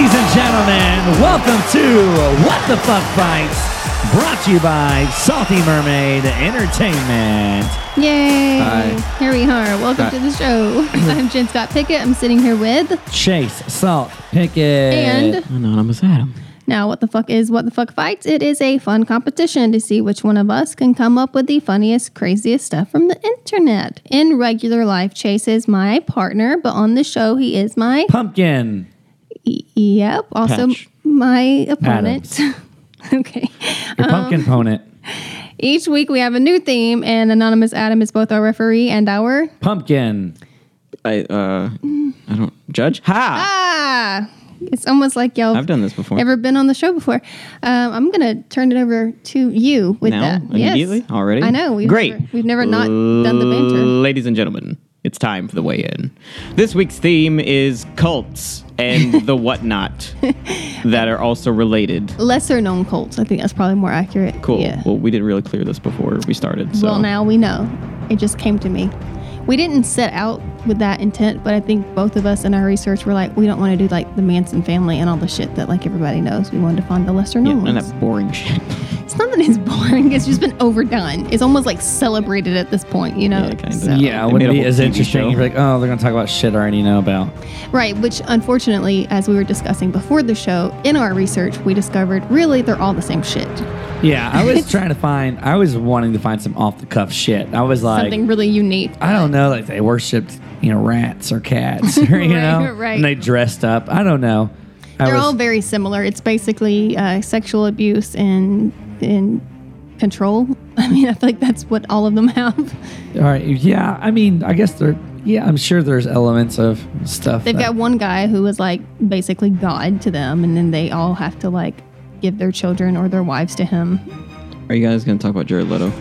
Ladies and gentlemen, welcome to What the Fuck Fights, brought to you by Salty Mermaid Entertainment. Yay! Hi. Here we are. Welcome to the show. I'm Jen Scott Pickett. I'm sitting here with Chase Salt Pickett and Anonymous Adam. Now, what the fuck is What the Fuck Fights? It is a fun competition to see which one of us can come up with the funniest, craziest stuff from the internet. In regular life, Chase is my partner, but on the show, he is my... Pumpkin. Yep. Also, Patch. My opponent. Okay. Your pumpkin opponent. Each week, we have a new theme, and Anonymous Adam is both our referee and our... Pumpkin. I don't... Judge? Ha! Ah! It's almost like y'all... I've done this before. ...ever been on the show before. I'm going to turn it over to you with now, that. Immediately? Yes. Already? I know. We've never not done the banter. Ladies and gentlemen, it's time for the weigh-in. This week's theme is cults and the whatnot that are also related. Lesser-known cults. I think that's probably more accurate. Cool. Yeah. Well, we didn't really clear this before we started. So. Well, now we know. It just came to me. We didn't set out with that intent, but I think both of us in our research were like, we don't want to do like the Manson family and all the shit that like everybody knows. We wanted to find the lesser known ones. And that boring shit. It's not that it's boring. It's just been overdone. It's almost like celebrated at this point, you know? Yeah, kind of. So. Yeah, it wouldn't be as interesting. You're like, oh, they're going to talk about shit I already know about. Right, which unfortunately, as we were discussing before the show, in our research, we discovered really they're all the same shit. Yeah, I was wanting to find some off-the-cuff shit. I was like... Something really unique. I don't know, like they worshipped, you know, rats or cats, or, you know? Right. And they dressed up. I don't know. They're all very similar. It's basically sexual abuse and control. I mean, I feel like that's what all of them have. All right. Yeah, I mean, I guess they're... Yeah, I'm sure there's elements of stuff. They've got one guy who was, like, basically God to them, and then they all have to, like... give their children or their wives to him. Are you guys going to talk about Jared Leto?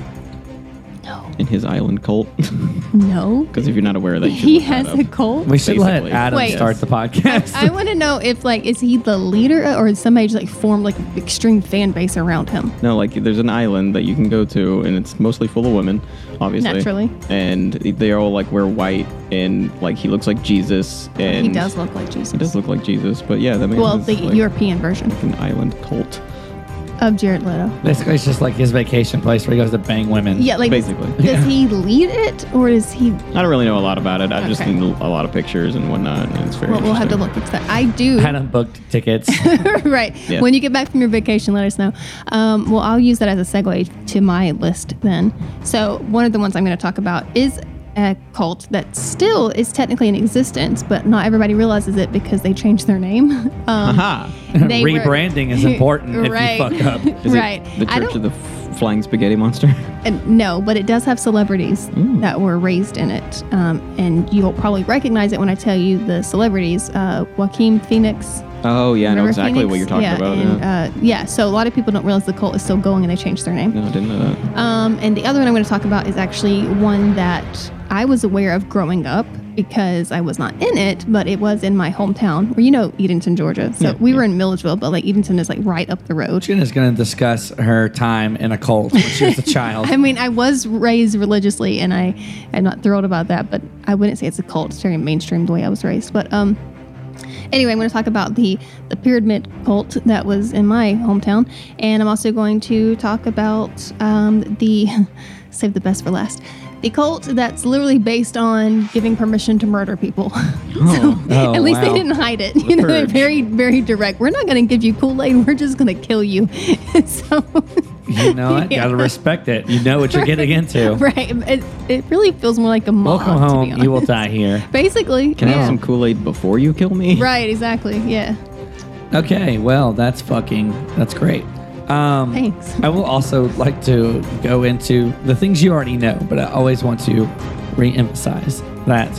No. And his island cult? No. Because if you're not aware of that, he has a cult? We should let Adam start the podcast. I want to know if, like, is he the leader or is somebody just, like, formed, like, an extreme fan base around him? No, like, there's an island that you can go to, and it's mostly full of women, obviously. Naturally. And they all, like, wear white, and, like, he looks like Jesus. And he does look like Jesus. He does look like Jesus, but, yeah, that makes sense. Well, the European version. Like an island cult. Of Jared Leto. Basically, it's just like his vacation place where he goes to bang women. Yeah, like, basically. Does he lead it, or is he... I don't really know a lot about it. I've just seen a lot of pictures and whatnot, and it's very we'll have to look into that. I do... I haven't booked tickets. Right. Yeah. When you get back from your vacation, let us know. Well, I'll use that as a segue to my list then. So, one of the ones I'm going to talk about is a cult that still is technically in existence, but not everybody realizes it because they changed their name. Rebranding is important if you fuck up. Is it the Church of the Flying Spaghetti Monster? No, but it does have celebrities that were raised in it. And you'll probably recognize it when I tell you the celebrities. Joaquin Phoenix. Oh, yeah, I know exactly Phoenix? What you're talking about. And, so a lot of people don't realize the cult is still going and they changed their name. No, I didn't know that. And the other one I'm going to talk about is actually one that I was aware of growing up because I was not in it, but it was in my hometown, or you know Edenton, Georgia. So we were in Milledgeville, but like Edenton is like right up the road. Jen is going to discuss her time in a cult when she was a child. I mean, I was raised religiously, and I'm not thrilled about that, but I wouldn't say it's a cult. It's very mainstream the way I was raised, but... Anyway, I'm going to talk about the pyramid cult that was in my hometown, and I'm also going to talk about save the best for last, the cult that's literally based on giving permission to murder people. At least they didn't hide it. You know, they're very, very direct. We're not going to give you Kool-Aid. We're just going to kill you. So... You know what? Gotta respect it. You know what you're getting into. Right. It really feels more like a mob. Welcome home. You will die here. Basically. Can I have some Kool-Aid before you kill me? Right. Exactly. Yeah. Okay. Well, that's great. Thanks. I will also like to go into the things you already know, but I always want to reemphasize that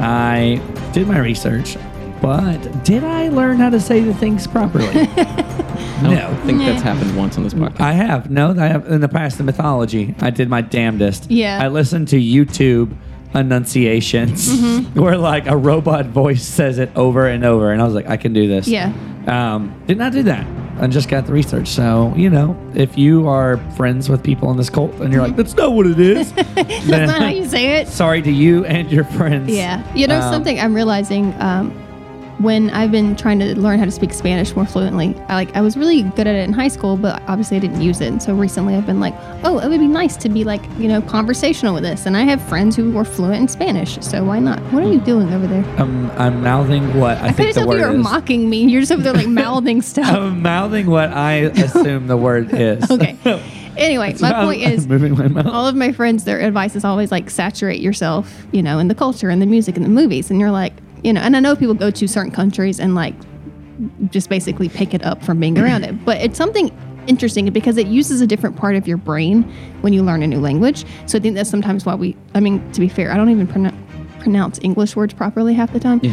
I did my research, but did I learn how to say the things properly? I don't think that's happened once on this podcast. I have. No, I have in the past. The mythology, I did my damnedest. Yeah. I listened to YouTube enunciations where like a robot voice says it over and over, and I was like, I can do this. Yeah. Did not do that. I just got the research. So, you know, if you are friends with people in this cult and you're like, that's not what it is. That's not how you say it. Sorry to you and your friends. Yeah. You know, something I'm realizing... when I've been trying to learn how to speak Spanish more fluently, I was really good at it in high school, but obviously I didn't use it. And so recently I've been like, oh, it would be nice to be conversational with this. And I have friends who are fluent in Spanish, so why not? What are you doing over there? I'm mouthing what I think the word is. I thought you were mocking me. You're just over there mouthing stuff. I'm mouthing what I assume the word is. Okay. Anyway, so my point is, all of my friends, their advice is always saturate yourself, in the culture and the music and the movies. And you're like, and I know people go to certain countries and just basically pick it up from being around it. But it's something interesting because it uses a different part of your brain when you learn a new language. So I think that's sometimes why to be fair, I don't even pronounce English words properly half the time. Yeah.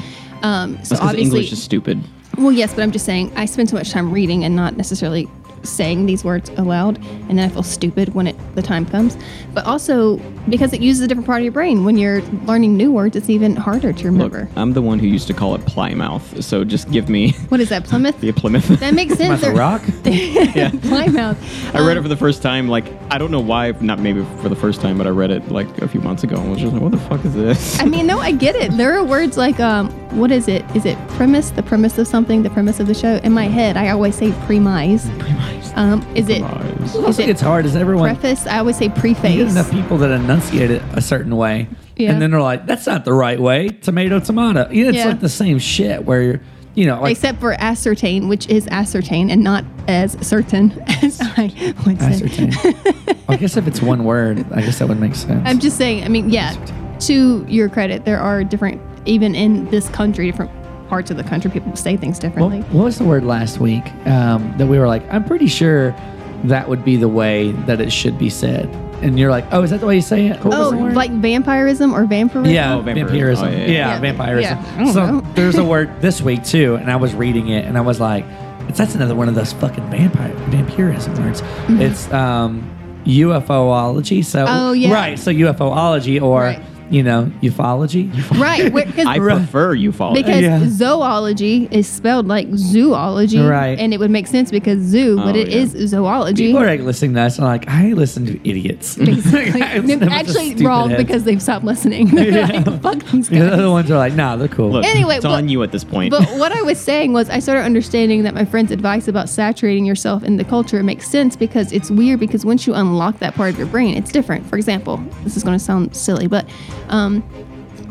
So obviously English is stupid. Well, yes, but I'm just saying I spend so much time reading and not necessarily saying these words aloud, and then I feel stupid when the time comes. But also because it uses a different part of your brain, when you're learning new words, it's even harder to remember. Look, I'm the one who used to call it Plymouth, so just give me. What is that, Plymouth? Yeah, Plymouth. That makes sense. Plymouth Rock? Yeah. Plymouth. I read it for the first time. I don't know why. Not maybe for the first time, but I read it a few months ago and was just like, what the fuck is this? I mean, no, I get it. There are words what is it? Is it premise? The premise of something? The premise of the show? In my head, I always say premise. It's hard. Is everyone preface? I always say preface. You get enough people that enunciate it a certain way, yeah. And then they're like, "That's not the right way." Tomato, tomato. You know, it's like the same shit where you're, except for ascertain, which is ascertain and not as certain as I would say. Ascertain. I guess if it's one word, I guess that would make sense. I'm just saying. I mean, yeah. To your credit, there are different, even in this country, different parts of the country, people say things differently. Well, what was the word last week that we were like, I'm pretty sure that would be the way that it should be said. And you're like, oh, is that the way you say it? Oh, vampirism or vampirism? Yeah, vampirism. Oh, yeah, vampirism. Yeah. So there's a word this week too, and I was reading it, and I was like, that's another one of those fucking vampirism words. Mm-hmm. It's UFOlogy. So, oh, yeah. Right, so UFOlogy or... Right. Ufology? Right. I prefer ufology. Because zoology is spelled like zoology. Right. And it would make sense because zoo, but it is zoology. People are listening to us and I listen to idiots. Basically. Actually wrong heads. Because they've stopped listening. They're fuck these guys. The other ones are they're cool. Look, anyway, it's on you at this point. But what I was saying was I started understanding that my friend's advice about saturating yourself in the culture makes sense because it's weird because once you unlock that part of your brain, it's different. For example, this is going to sound silly, but...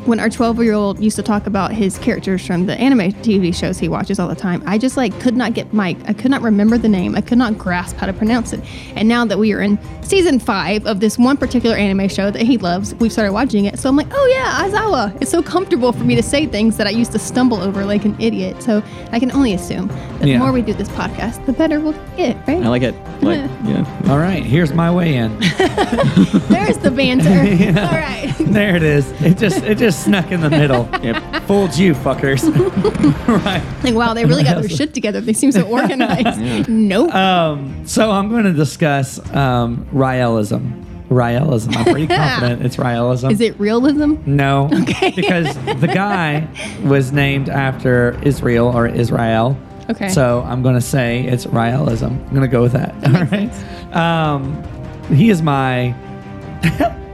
when our 12-year-old used to talk about his characters from the anime TV shows he watches all the time, I just could not get Mike. I could not remember the name. I could not grasp how to pronounce it. And now that we are in season 5 of this one particular anime show that he loves, we've started watching it. So I'm like, oh yeah, Aizawa. It's so comfortable for me to say things that I used to stumble over like an idiot. So I can only assume that the more we do this podcast, the better we'll get, right? I like it. Yeah. All right, here's my way in. There's the banter. Yeah. All right. There it is. It just snuck in the middle. Yep. Fooled you, fuckers. Right. Like, wow, they really got their shit together. They seem so organized. Yeah. Nope. So I'm going to discuss Raëlism. Raëlism. I'm pretty confident it's Raëlism. Is it realism? No. Okay. Because the guy was named after Israel or Israel. Okay. So I'm going to say it's Raëlism. I'm going to go with that. All right. He is my...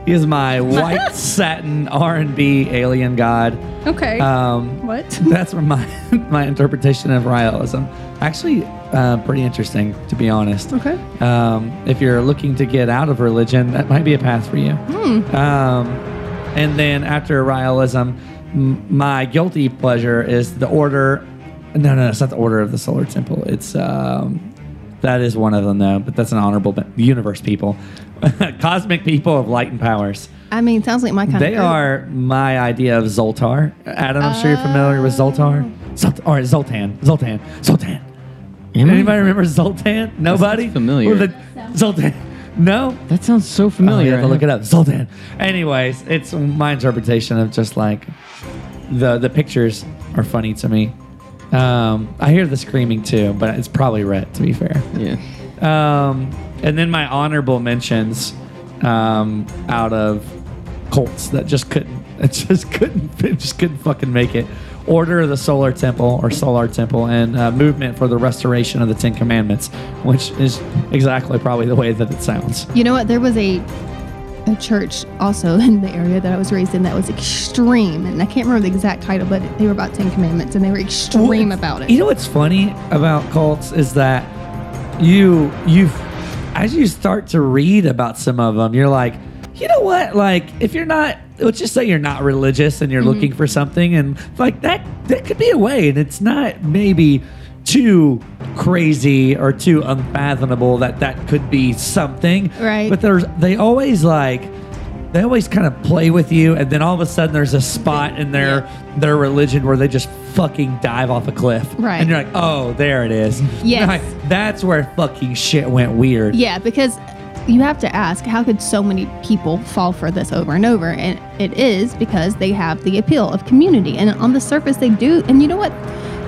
He is my white satin R&B alien god. Okay. What? That's my interpretation of Raëlism. Actually, pretty interesting, to be honest. Okay. If you're looking to get out of religion, that might be a path for you. Mm. And then after Raëlism, my guilty pleasure is the order. No, it's not the Order of the Solar Temple. It's... that is one of them, though, but that's an honorable... Universe People. Cosmic People of Light and Powers. I mean, sounds like my kind of... They are my idea of Zoltar. Adam, I'm sure you're familiar with Zoltar. Or Zoltan. Anybody remember Zoltan? Nobody? That sounds familiar. Zoltan. No? That sounds so familiar. You have to look it up. Zoltan. Anyways, it's my interpretation of just the pictures are funny to me. I hear the screaming too, but it's probably Rhett, to be fair. Yeah. And then my honorable mentions out of cults that just couldn't fucking make it. Order of the Solar Temple or Solar Temple and Movement for the Restoration of the Ten Commandments, which is exactly probably the way that it sounds. You know what? There was a a church also in the area that I was raised in that was extreme, and I can't remember the exact title, but they were about 10 commandments, and they were extreme about it. You know what's funny about cults is that you've as you start to read about some of them, you're like, you know what? Like, if you're not, let's just say you're not religious and you're looking for something, and like that could be a way, and it's not maybe too crazy or too unfathomable that could be something. Right. But they always kind of play with you, and then all of a sudden there's a spot in their religion where they just fucking dive off a cliff. Right. And you're like, oh, there it is. Yes. Like, that's where fucking shit went weird. Yeah, because you have to ask, how could so many people fall for this over and over? And it is because they have the appeal of community. And on the surface they do. And you know what?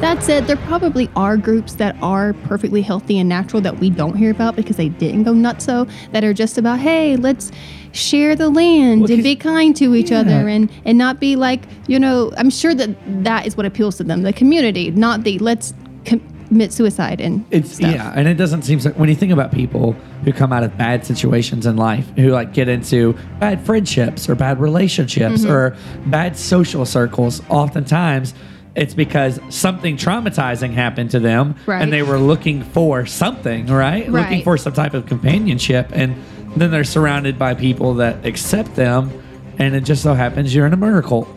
That said, there probably are groups that are perfectly healthy and natural that we don't hear about because they didn't go nutso, that are just about, hey, let's share the land and be kind to each other and not be like, you know, I'm sure that is what appeals to them, the community, not the let's commit suicide and stuff. Yeah, and it doesn't seem like, when you think about people who come out of bad situations in life, who like get into bad friendships or bad relationships or bad social circles, oftentimes it's because something traumatizing happened to them, and they were looking for something, right? Looking for some type of companionship, and then they're surrounded by people that accept them, and it just so happens you're in a murder cult.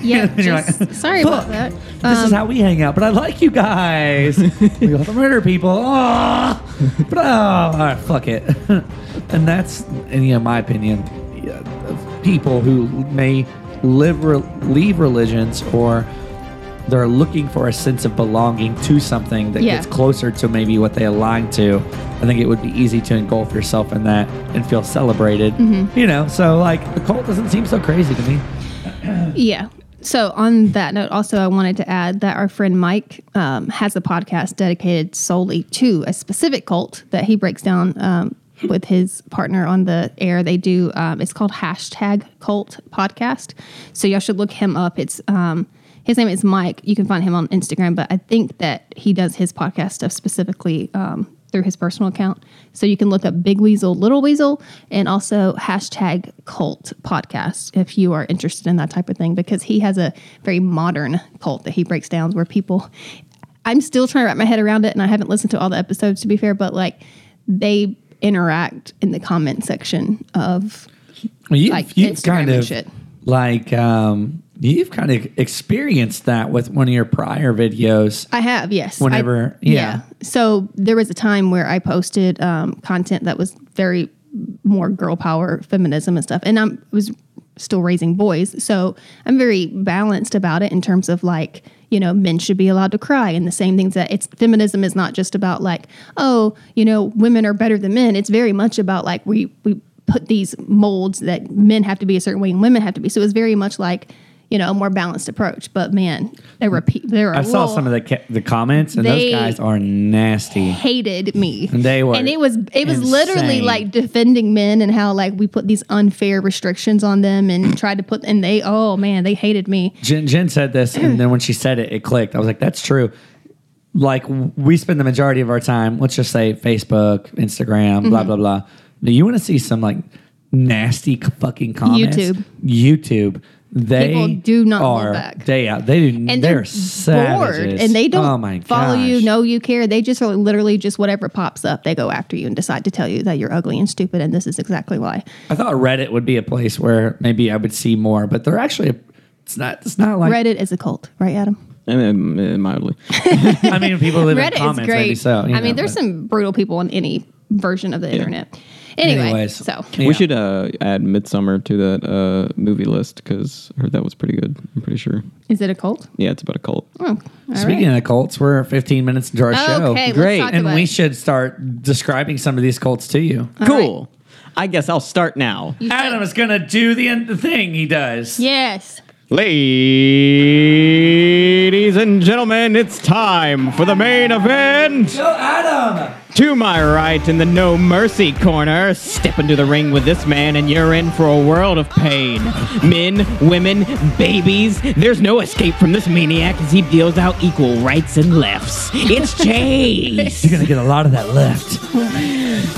Yeah, just, like, sorry about that. This is how we hang out, but I like you guys. We love to murder people. Oh, but all right, fuck it. And that's, in my opinion, of people who may leave religions or they're looking for a sense of belonging to something that gets closer to maybe what they align to. I think it would be easy to engulf yourself in that and feel celebrated. You know, so like the cult doesn't seem so crazy to me. Yeah. So on that note, also I wanted to add that our friend Mike has a podcast dedicated solely to a specific cult that he breaks down with his partner on the air. They do, it's called #CultPodcast. So y'all should look him up. It's, his name is Mike. You can find him on Instagram, but I think that he does his podcast stuff specifically through his personal account. So you can look up Big Weasel, Little Weasel, and also #CultPodcast if you are interested in that type of thing, because he has a very modern cult that he breaks down where people... I'm still trying to wrap my head around it, and I haven't listened to all the episodes, to be fair, but like they interact in the comment section of Instagram kind of, and shit. Like... You've kind of experienced that with one of your prior videos. I have, yes. Whenever, So there was a time where I posted content that was very more girl power, feminism and stuff. And I was still raising boys. So I'm very balanced about it in terms of like, you know, men should be allowed to cry. And the same things that it's feminism is not just about like, oh, you know, women are better than men. It's very much about like we put these molds that men have to be a certain way and women have to be. So it's very much like, you know, a more balanced approach. But man, there were. I saw some of the comments, and those guys are nasty. Hated me. They were, and it was insane. Literally like defending men and how like we put these unfair restrictions on them and tried to put. And they, oh man, they hated me. Jen said this, and then when she said it, it clicked. I was like, that's true. Like we spend the majority of our time, let's just say Facebook, Instagram, blah blah blah. Now you want to see some like nasty fucking comments? YouTube. They people do not hold back. They do. And they're savages. Bored, and they don't follow you, know you, care. They just literally just whatever pops up, they go after you and decide to tell you that you're ugly and stupid, and this is exactly why. I thought Reddit would be a place where maybe I would see more, but they're actually, it's not like... Reddit is a cult, right, Adam? I mean, mildly. I mean, people live Reddit in comments, maybe so. I mean, there's some brutal people on any version of the internet. Anyways, so we should add Midsummer to that movie list because I heard that was pretty good. I'm pretty sure. Is it a cult? Yeah, it's about a cult. Oh, speaking of cults, we're 15 minutes into our show. Okay, great, let's talk about we should start describing some of these cults to you. All cool. Right. I guess I'll start now. Adam is gonna do the thing he does. Yes. Ladies and gentlemen, it's time for the main event. Yo, Adam! To my right in the No Mercy corner, step into the ring with this man and you're in for a world of pain. Men, women, babies, there's no escape from this maniac as he deals out equal rights and lefts. It's Chase! You're gonna get a lot of that left.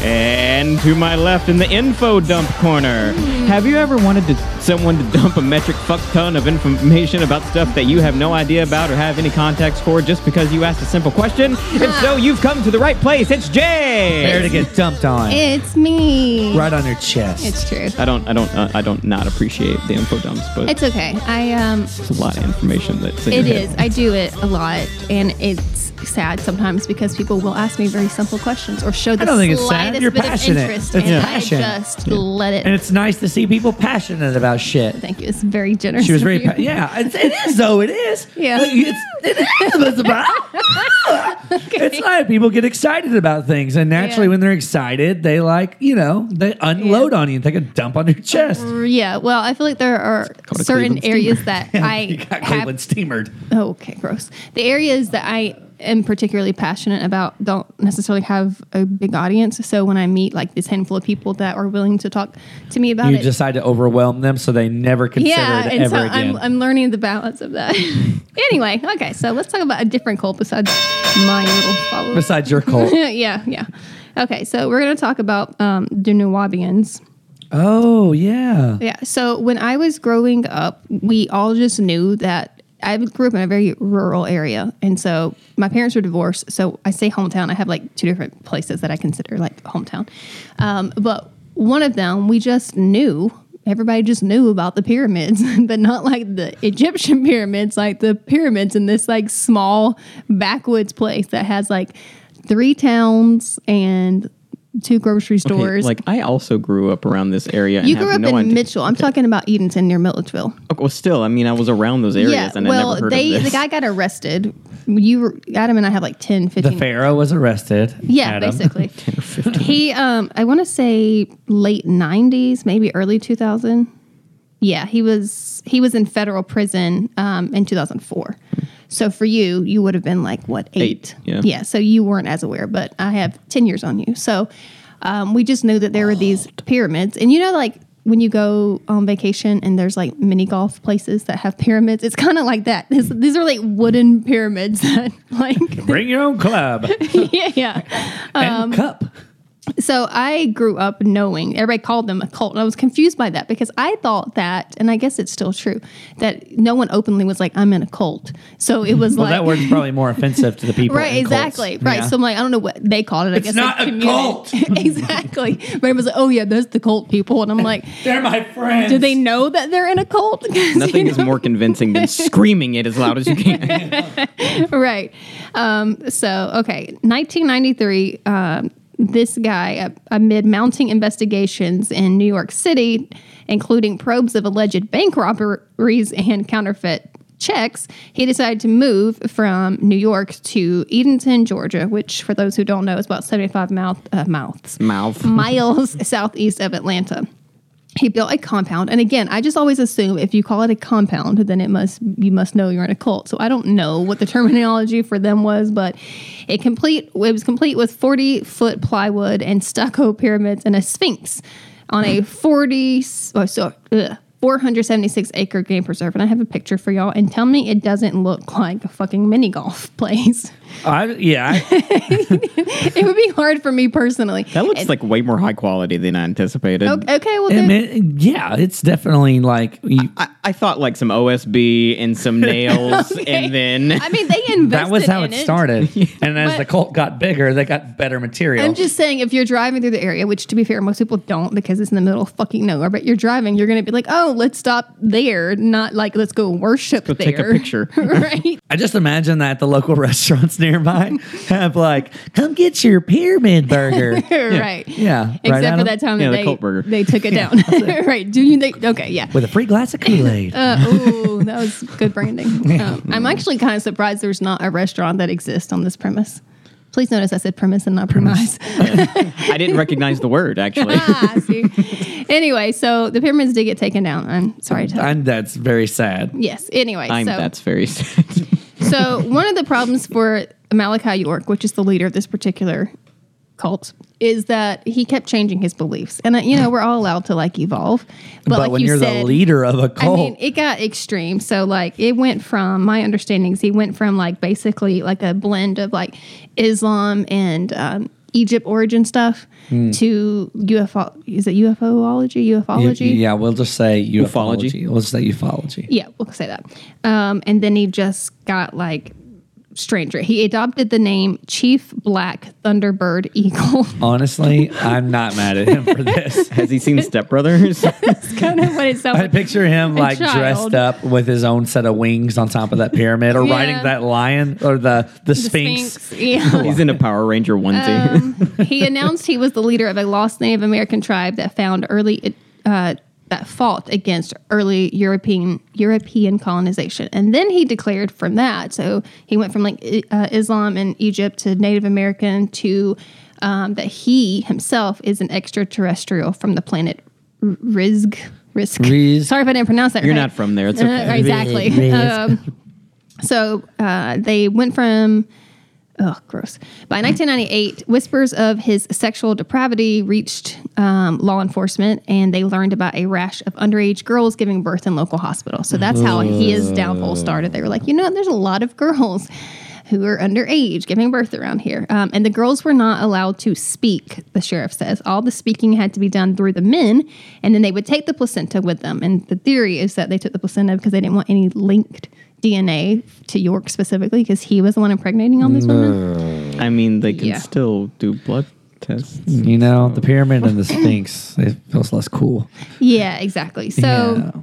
And to my left in the info dump corner, have you ever wanted someone to dump a metric fuck ton of information about stuff that you have no idea about or have any context for just because you asked a simple question? If so, you've come to the right place. It's Jay. There to get dumped on. It's me. Right on your chest. It's true. I don't not appreciate the info dumps, but it's okay. It's a lot of information that's in your head. It is. I do it a lot, and it's sad sometimes because people will ask me very simple questions or show the slightest bit of interest, and I just let it. And it's nice to see people passionate about shit. Thank you. It's very generous. She was very yeah. It is though. It is. Yeah. Like, it is. Okay. It's like people get excited about things, and naturally, when they're excited, they they unload on you and take a dump on your chest. Yeah. Well, I feel like there are certain areas that I got Cleveland steamered. Oh, okay, gross. The areas that I am particularly passionate about don't necessarily have a big audience. So when I meet like this handful of people that are willing to talk to me about it, you decide to overwhelm them so they never consider it ever again. I'm learning the balance of that. Anyway, okay, so let's talk about a different cult besides my little follower. Besides your cult. yeah. Okay, so we're going to talk about the Nuwabians. Oh, yeah. Yeah, so when I was growing up, we all just knew that I grew up in a very rural area, and so my parents were divorced, so I say hometown. I have like two different places that I consider like hometown. But one of them, we just knew, everybody just knew about the pyramids, but not like the Egyptian pyramids, like the pyramids in this like small backwoods place that has like 3 towns and 2 grocery stores. Okay, like I also grew up around this area. And you grew up in Mitchell. I'm talking about Edenton near Milledgeville. Okay, well, still, I mean, I was around those areas, and I never heard of this. The guy got arrested. Adam and I have like 10, 15. The Pharaoh was arrested. Yeah, Adam. Basically. 10 or 15. He, I want to say late 90s, maybe early 2000. Yeah, he was in federal prison in 2004. So for you would have been like, what, 8? Yeah, so you weren't as aware, but I have 10 years on you. So we just knew that there were these pyramids. And like when you go on vacation and there's like mini golf places that have pyramids, it's kind of like that. These are like wooden pyramids that like... Bring your own club. yeah. And cup. So I grew up knowing, everybody called them a cult, and I was confused by that because I thought that, and I guess it's still true, that no one openly was like, I'm in a cult. So it was that word's probably more offensive to the people. Right, exactly. Cults. Right. Yeah. So I'm like, I don't know what they called it. It's not a cult. Exactly. But it was like, oh yeah, those the cult people. And I'm like, they're my friends. Do they know that they're in a cult? Nothing is more convincing than screaming it as loud as you can. Right. So, okay. 1993, this guy, amid mounting investigations in New York City, including probes of alleged bank robberies and counterfeit checks, he decided to move from New York to Edenton, Georgia, which, for those who don't know, is about 75 miles southeast of Atlanta. He built a compound, and again, I just always assume if you call it a compound, then you must know you're in a cult. So I don't know what the terminology for them was, but it was complete with 40-foot plywood and stucco pyramids and a sphinx on a 476-acre game preserve. And I have a picture for y'all, and tell me it doesn't look like a fucking mini golf place. It would be hard for me personally. That looks like way more high quality than I anticipated. Okay, well then. It's definitely like... I thought like some OSB and some nails, okay. And then... I mean, they invested in it. That was how it started. And as the cult got bigger, they got better material. I'm just saying, if you're driving through the area, which to be fair, most people don't because it's in the middle of fucking nowhere, but you're driving, you're going to be like, oh, let's stop there, not like let's go worship there. Take a picture. Right? I just imagine that the local restaurants nearby have like, come get your pyramid burger. Right. Yeah. Except right, for that time they took it down. Right. Do you think? Okay. Yeah. With a free glass of Kool-Aid. Oh, that was good branding. I'm actually kind of surprised there's not a restaurant that exists on this premise. Please notice I said premise and not premise. I didn't recognize the word, actually. I see. Anyway, so the pyramids did get taken down. I'm sorry to tell you. And that's very sad. Yes. Anyway. That's very sad. So one of the problems for Malachi York, which is the leader of this particular cult, is that he kept changing his beliefs. And, we're all allowed to, like, evolve. But like when you said, the leader of a cult... I mean, it got extreme. So, like, it went from, my understandings, he went from, like, basically, like, a blend of, like, Islam and Egypt origin stuff to UFO. Is it UFOlogy? Ufology? Yeah, we'll just say ufology. We'll just say ufology. Yeah, we'll say that. And then he just got like stranger. He adopted the name Chief Black Thunderbird Eagle. Honestly, I'm not mad at him for this. Has he seen Step Brothers? That's kind of what it sounds like. I picture him like dressed up with his own set of wings on top of that pyramid or riding that lion or the Sphinx. Yeah. He's in a Power Ranger onesie. He announced he was the leader of a lost Native American tribe that found early... that fought against early European colonization. And then he declared from that. So he went from like Islam and Egypt to Native American to that he himself is an extraterrestrial from the planet Rizg. Sorry if I didn't pronounce that right. You're not from there. It's okay. Exactly. So they went from... Oh, gross. By 1998, whispers of his sexual depravity reached law enforcement, and they learned about a rash of underage girls giving birth in local hospitals. So that's how his downfall started. They were like, you know, there's a lot of girls who are underage giving birth around here. And the girls were not allowed to speak, the sheriff says. All the speaking had to be done through the men, and then they would take the placenta with them. And the theory is that they took the placenta because they didn't want any linked DNA to York specifically because he was the one impregnating all these women. I mean, they can still do blood tests. You know, the pyramid and the Sphinx, it feels less cool. Yeah, exactly. So... Yeah.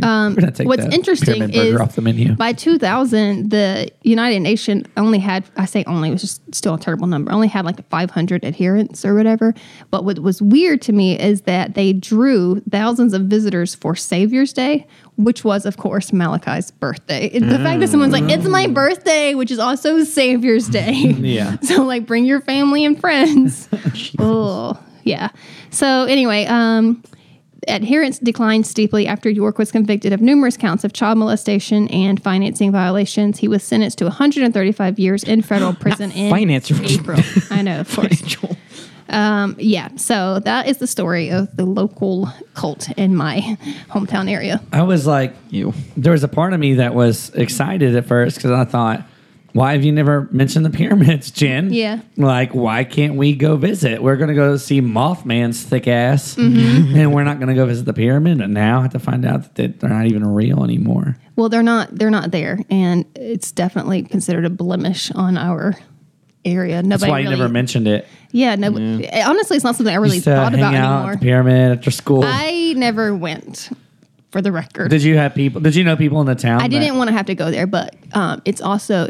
What's interesting is off the menu. By 2000, the United Nations only had, I say only, it was just still a terrible number, only had like 500 adherents or whatever. But what was weird to me is that they drew thousands of visitors for Savior's Day, which was, of course, Malachi's birthday. The fact that someone's like, it's my birthday, which is also Savior's Day. Yeah. So like bring your family and friends. Oh, yeah. So anyway, adherence declined steeply after York was convicted of numerous counts of child molestation and financing violations. He was sentenced to 135 years in federal prison in April. I know, of course. So that is the story of the local cult in my hometown area. I was like, there was a part of me that was excited at first because I thought, why have you never mentioned the pyramids, Jen? Yeah. Like, why can't we go visit? We're going to go see Mothman's thick ass, and we're not going to go visit the pyramid. And now I have to find out that they're not even real anymore. Well, they're not there, and it's definitely considered a blemish on our area. Nobody That's why you never mentioned it. Yeah, honestly, it's not something I really thought about anymore. At the pyramid after school. I never went. For the record. Did you know people in the town? I didn't want to have to go there, but it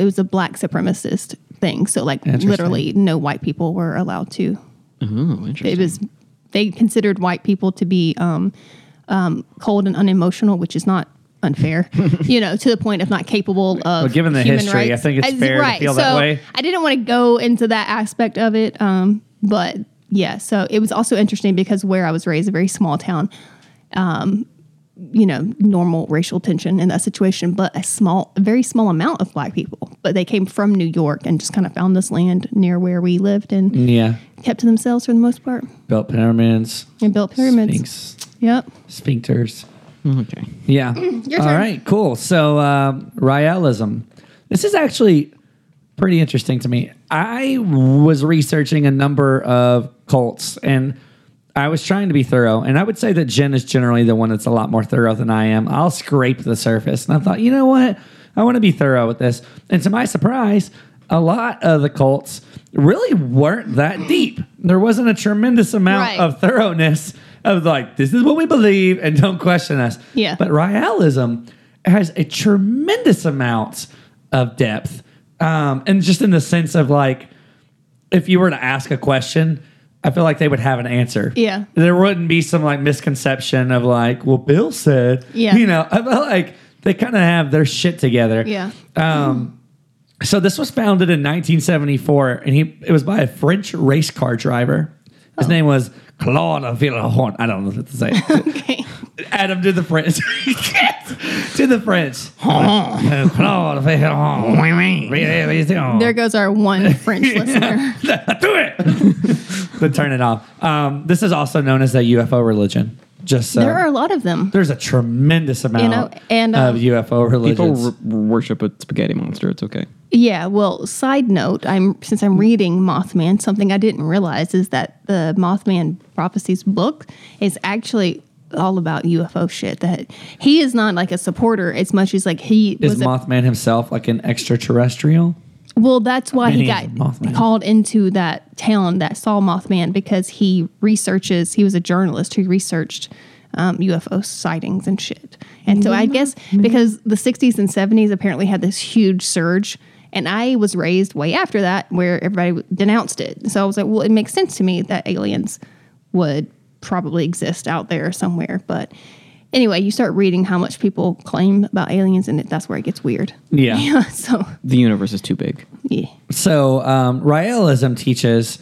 was a black supremacist thing. So like literally no white people were allowed to. Oh, interesting. They considered white people to be cold and unemotional, which is not unfair, to the point of not capable of given the human history, rights. I think it's fair to feel that way. I didn't want to go into that aspect of it. But yeah, so it was also interesting because where I was raised, a very small town, normal racial tension in that situation, but a very small amount of black people. But they came from New York and just kind of found this land near where we lived and kept to themselves for the most part. Built pyramids. Sphinx. Yep. Sphincters. Okay. Yeah. Your turn. All right, cool. So, Raëlism. This is actually pretty interesting to me. I was researching a number of cults and I was trying to be thorough, and I would say that Jen is generally the one that's a lot more thorough than I am. I'll scrape the surface, and I thought, you know what? I want to be thorough with this. And to my surprise, a lot of the cults really weren't that deep. There wasn't a tremendous amount of thoroughness of like, this is what we believe, and don't question us. Yeah. But Raëlism has a tremendous amount of depth, and just in the sense of like, if you were to ask a question, I feel like they would have an answer. Yeah. There wouldn't be some like misconception of like, well, Bill said, I feel like they kind of have their shit together. Yeah. So this was founded in 1974 and it was by a French race car driver. His name was Claude Vorilhon. I don't know what to say. Okay. Adam, do the French. Do the French. Claude Vorilhon. There goes our one French listener. Do it. But turn it off. This is also known as a UFO religion. Just there are a lot of them. There's a tremendous amount of UFO religions. People worship a spaghetti monster. It's okay. Yeah. Well, side note, since I'm reading Mothman, something I didn't realize is that the Mothman Prophecies book is actually all about UFO shit. That he is not like a supporter as much as like is Mothman himself like an extraterrestrial? Well, that's why he got called into that town that saw Mothman, because he was a journalist who researched UFO sightings and shit. And so I guess because the 60s and 70s apparently had this huge surge, and I was raised way after that where everybody denounced it. So I was like, well, it makes sense to me that aliens would probably exist out there somewhere. But anyway, you start reading how much people claim about aliens, and that's where it gets weird. Yeah. So the universe is too big. Yeah. So Raëlism teaches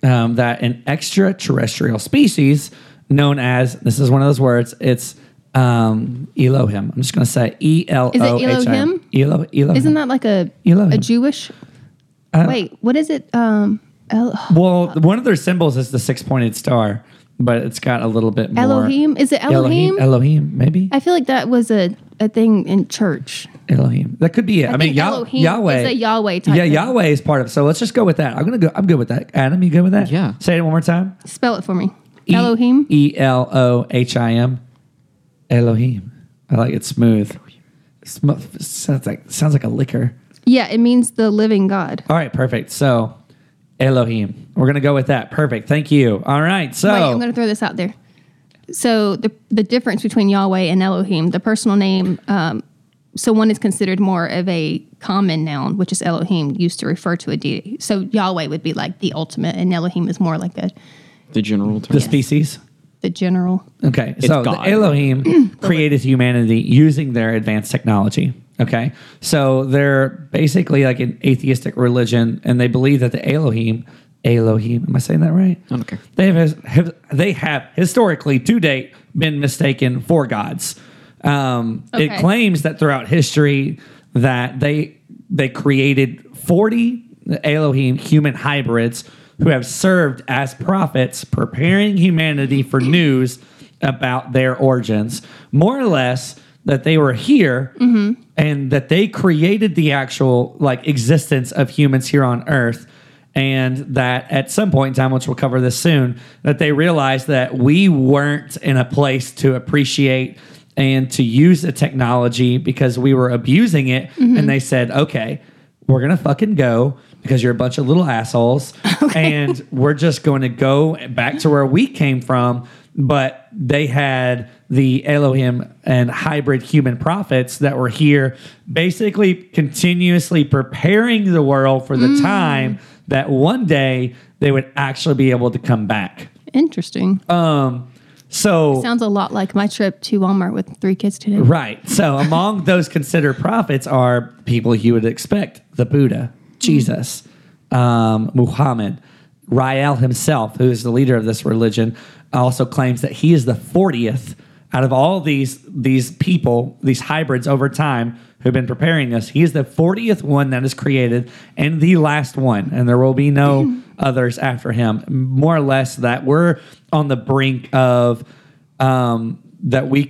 that an extraterrestrial species known as, this is one of those words, it's Elohim. I'm just going to say E-L-O-H-I-M. Is it Elohim? Elohim. Isn't that like a Jewish? Wait, what is it? One of their symbols is the six-pointed star. But it's got a little bit more. Elohim? Is it Elohim? Elohim, maybe. I feel like that was a thing in church. Elohim. That could be it. I mean, Yahweh. It's a Yahweh type. Yeah, thing. Yahweh is part of it. So let's just go with that. I'm good with that. Adam, you good with that? Yeah. Say it one more time. Spell it for me. Elohim. E-L-O-H-I-M. Elohim. I like it smooth. Sounds like a liquor. Yeah, it means the living God. All right, perfect. So Elohim. We're going to go with that. Perfect. Thank you. All right. So wait, I'm going to throw this out there. So the difference between Yahweh and Elohim, the personal name, so one is considered more of a common noun, which is Elohim, used to refer to a deity. So Yahweh would be like the ultimate, and Elohim is more like the general term. The species? The general. Okay. It's so God. The Elohim created humanity using their advanced technology. Okay, so they're basically like an atheistic religion, and they believe that the Elohim, am I saying that right? Okay. They have historically, to date, been mistaken for gods. It claims that throughout history that they created 40 Elohim human hybrids who have served as prophets, preparing humanity for news about their origins, more or less. That they were here, mm-hmm. and that they created the actual existence of humans here on Earth, and that at some point in time, which we'll cover this soon, that they realized that we weren't in a place to appreciate and to use the technology because we were abusing it, mm-hmm. and they said, okay, we're going to fucking go because you're a bunch of little assholes, and we're just going to go back to where we came from. But they had the Elohim and hybrid human prophets that were here basically continuously preparing the world for the time that one day they would actually be able to come back. Interesting. So sounds a lot like my trip to Walmart with 3 kids today. Right. So among those considered prophets are people you would expect. The Buddha, Jesus, Muhammad, Rael himself, who is the leader of this religion, also claims that he is the 40th out of all these people, these hybrids over time who've been preparing us. He is the 40th one that is created and the last one, and there will be no others after him. More or less that we're on the brink of that he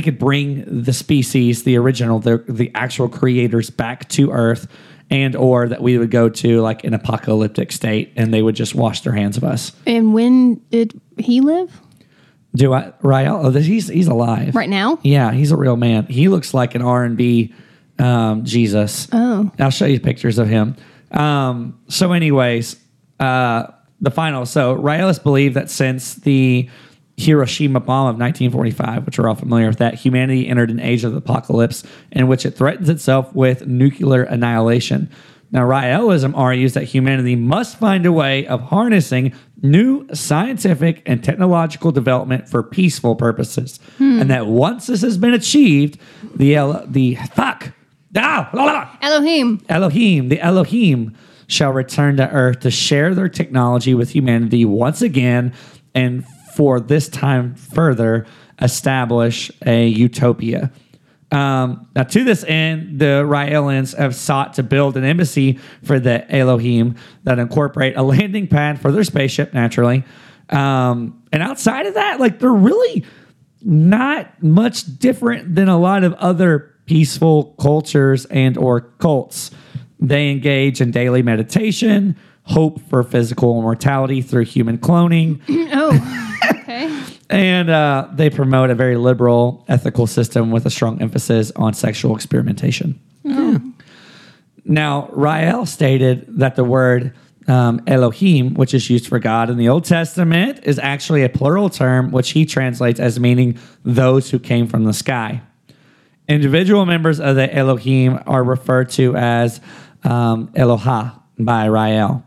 could bring the species, the original, the actual creators back to Earth, and or that we would go to like an apocalyptic state and they would just wash their hands of us. And when did he live? Rael? Oh, he's alive. Right now? Yeah, he's a real man. He looks like an R&B Jesus. Oh. I'll show you pictures of him. So anyways, the final. So Raelists believe that since the Hiroshima bomb of 1945, which we're all familiar with that, humanity entered an age of the apocalypse in which it threatens itself with nuclear annihilation. Now, Raelism argues that humanity must find a way of harnessing new scientific and technological development for peaceful purposes, and that once this has been achieved, the Elohim shall return to Earth to share their technology with humanity once again, and for this time further establish a utopia. Now, to this end, the Raelians have sought to build an embassy for the Elohim that incorporate a landing pad for their spaceship, naturally, And outside of that, like, they're really not much different than a lot of other peaceful cultures and or cults. They engage in daily meditation, hope for physical immortality through human cloning. Oh, okay. And they promote a very liberal ethical system with a strong emphasis on sexual experimentation. Oh. Now, Rael stated that the word Elohim, which is used for God in the Old Testament, is actually a plural term, which he translates as meaning those who came from the sky. Individual members of the Elohim are referred to as Eloha by Rael.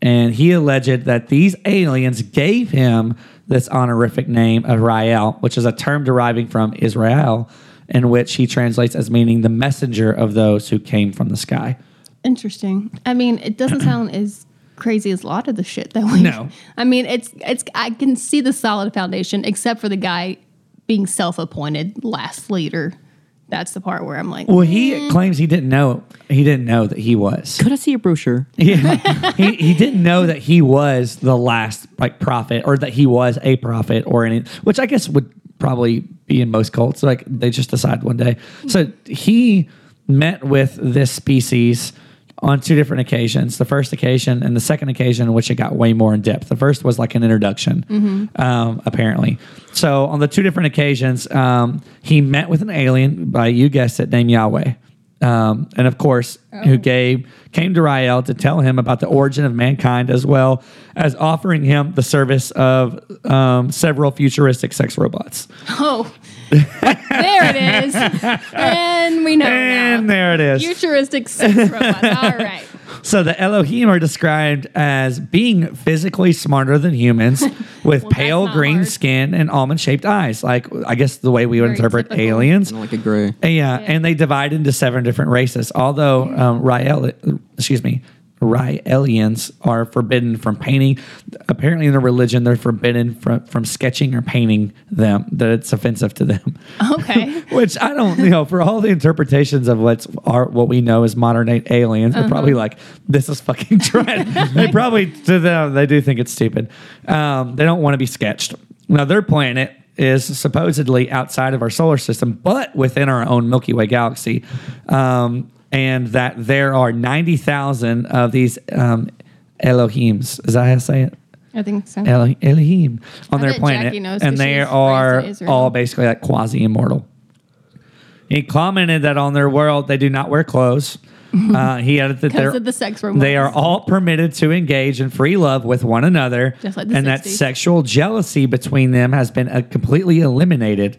And he alleged that these aliens gave him this honorific name of Rael, which is a term deriving from Israel, in which he translates as meaning the messenger of those who came from the sky. Interesting. I mean, it doesn't sound as crazy as a lot of the shit that we... No. I mean, it's. I can see the solid foundation, except for the guy being self-appointed last leader. That's the part where I'm like... Well, he claims he didn't know. He didn't know that he was. Could I see a brochure? Yeah. he didn't know that he was the last prophet, or that he was a prophet or anything, which I guess would probably be in most cults. Like, they just decide one day. So he met with this species on two different occasions. The first occasion and the second occasion, in which it got way more in depth. The first was like an introduction, apparently. So on the two different occasions, he met with an alien, by you guessed it, named Yahweh. And of course, who came to Rael to tell him about the origin of mankind, as well as offering him the service of several futuristic sex robots. Oh, there it is. And we know. And now. There it is. Futuristic sex robots. All right. So the Elohim are described as being physically smarter than humans, with pale green skin and almond-shaped eyes. Like, I guess the way we would interpret typical aliens. Like a gray. Yeah, and they divide into 7 different races. Although Raelians are forbidden from painting. Apparently in their religion, they're forbidden from sketching or painting them, that it's offensive to them. Okay. Which I don't, for all the interpretations of what we know as modern aliens, they're probably like, this is fucking dread. They probably, to them, they do think it's stupid. They don't want to be sketched. Now, their planet is supposedly outside of our solar system, but within our own Milky Way galaxy. And that there are 90,000 of these Elohims. Is that how I say it? I think so. Elohim on their planet. And they are all basically like quasi-immortal. He commented that on their world, they do not wear clothes. He added that of the sex robots. They are all permitted to engage in free love with one another. Just like the 60s. That sexual jealousy between them has been completely eliminated.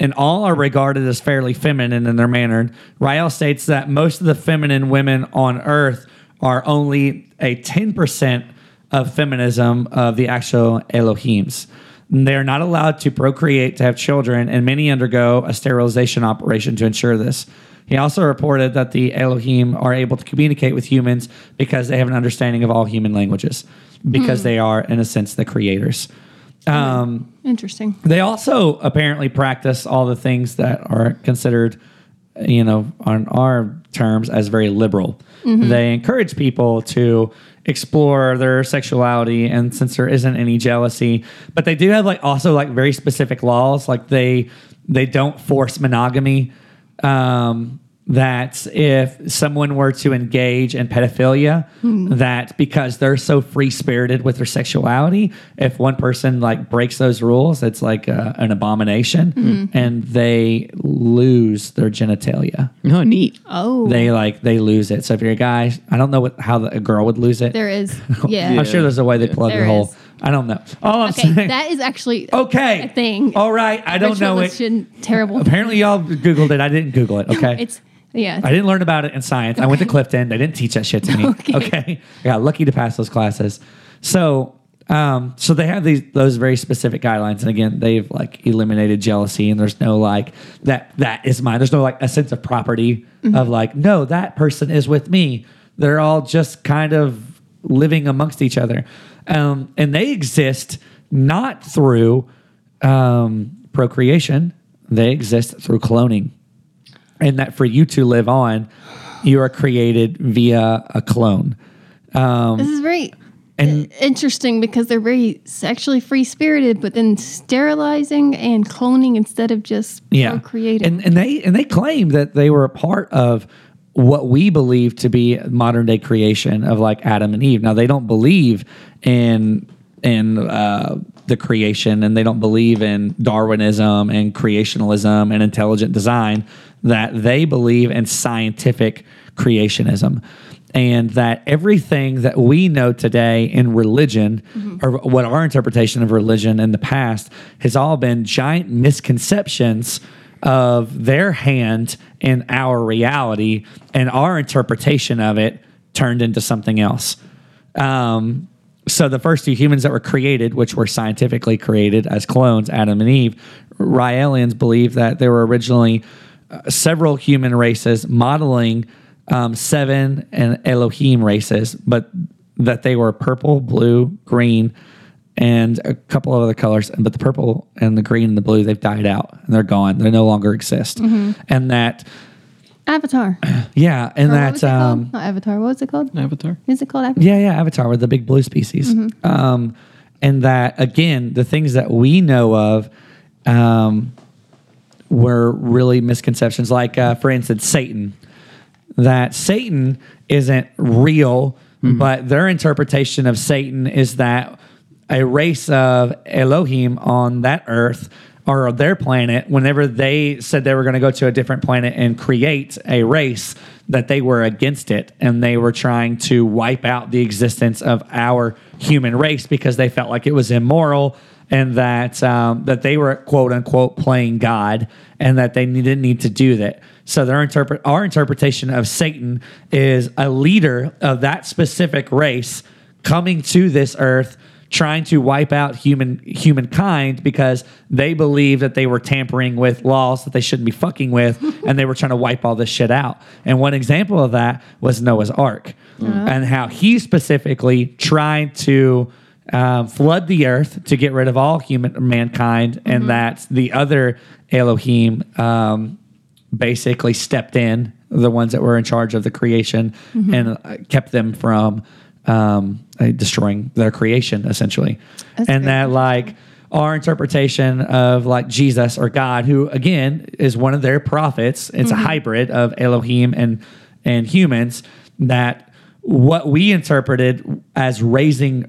And all are regarded as fairly feminine in their manner. Rael states that most of the feminine women on Earth are only a 10% of feminism of the actual Elohims. They are not allowed to procreate, to have children, and many undergo a sterilization operation to ensure this. He also reported that the Elohim are able to communicate with humans because they have an understanding of all human languages, because they are, in a sense, the creators. Interesting. They also apparently practice all the things that are considered, on our terms, as very liberal. They encourage people to explore their sexuality, and since there isn't any jealousy, but they do have also very specific laws. Like they don't force monogamy. That if someone were to engage in pedophilia, that because they're so free-spirited with their sexuality, if one person breaks those rules, it's an abomination, and they lose their genitalia. Oh, neat. Oh. They lose it. So if you're a guy, I don't know how a girl would lose it. There is, yeah. I'm sure there's a way they plug your hole. I don't know. All I'm saying... That is actually a thing. All right, I don't know it. Terrible. Apparently y'all Googled it. I didn't Google it, okay? Yeah. I didn't learn about it in science. Okay. I went to Clifton. They didn't teach that shit to me. Okay. I got lucky to pass those classes. So they have those very specific guidelines. And again, they've eliminated jealousy, and there's no that is mine. There's no a sense of property of no, that person is with me. They're all just kind of living amongst each other. And they exist not through procreation. They exist through cloning. And that for you to live on, you are created via a clone. This is very And interesting because they're very sexually free-spirited, but then sterilizing and cloning instead of just procreating. And they claim that they were a part of what we believe to be modern-day creation of like Adam and Eve. Now, they don't believe in the creation, and they don't believe in Darwinism and creationalism and intelligent design, that they believe in scientific creationism. And that everything that we know today in religion, mm-hmm. or what our interpretation of religion in the past, has all been giant misconceptions of their hand in our reality, and our interpretation of it turned into something else. So the first two humans that were created, which were scientifically created as clones, Adam and Eve, Raelians believe that there were originally several human races modeling seven and Elohim races, but that they were purple, blue, green, and a couple of other colors. But the purple and the green and the blue, they've died out and they're gone. They no longer exist. Mm-hmm. And that... Avatar. Yeah. And that's... Not Avatar. What was it called? Avatar. Is it called Avatar? Yeah. Avatar with the big blue species. Mm-hmm. And that, again, the things that we know of... were really misconceptions. Like, for instance, Satan. That Satan isn't real, mm-hmm. but their interpretation of Satan is that a race of Elohim on that earth or their planet, whenever they said they were going to go to a different planet and create a race, that they were against it, and they were trying to wipe out the existence of our human race because they felt like it was immoral. And that that they were, quote unquote, playing God, and that they didn't need to do that. So our interpretation of Satan is a leader of that specific race coming to this earth, trying to wipe out humankind because they believe that they were tampering with laws that they shouldn't be fucking with, and they were trying to wipe all this shit out. And one example of that was Noah's Ark, and how he specifically tried to... flood the earth to get rid of all mankind, mm-hmm. and that the other Elohim basically stepped in, the ones that were in charge of the creation, mm-hmm. and kept them from destroying their creation, essentially. That's and that, like, our interpretation of, like, Jesus or God, who, again, is one of their prophets, it's mm-hmm. a hybrid of Elohim and humans, that... what we interpreted as raising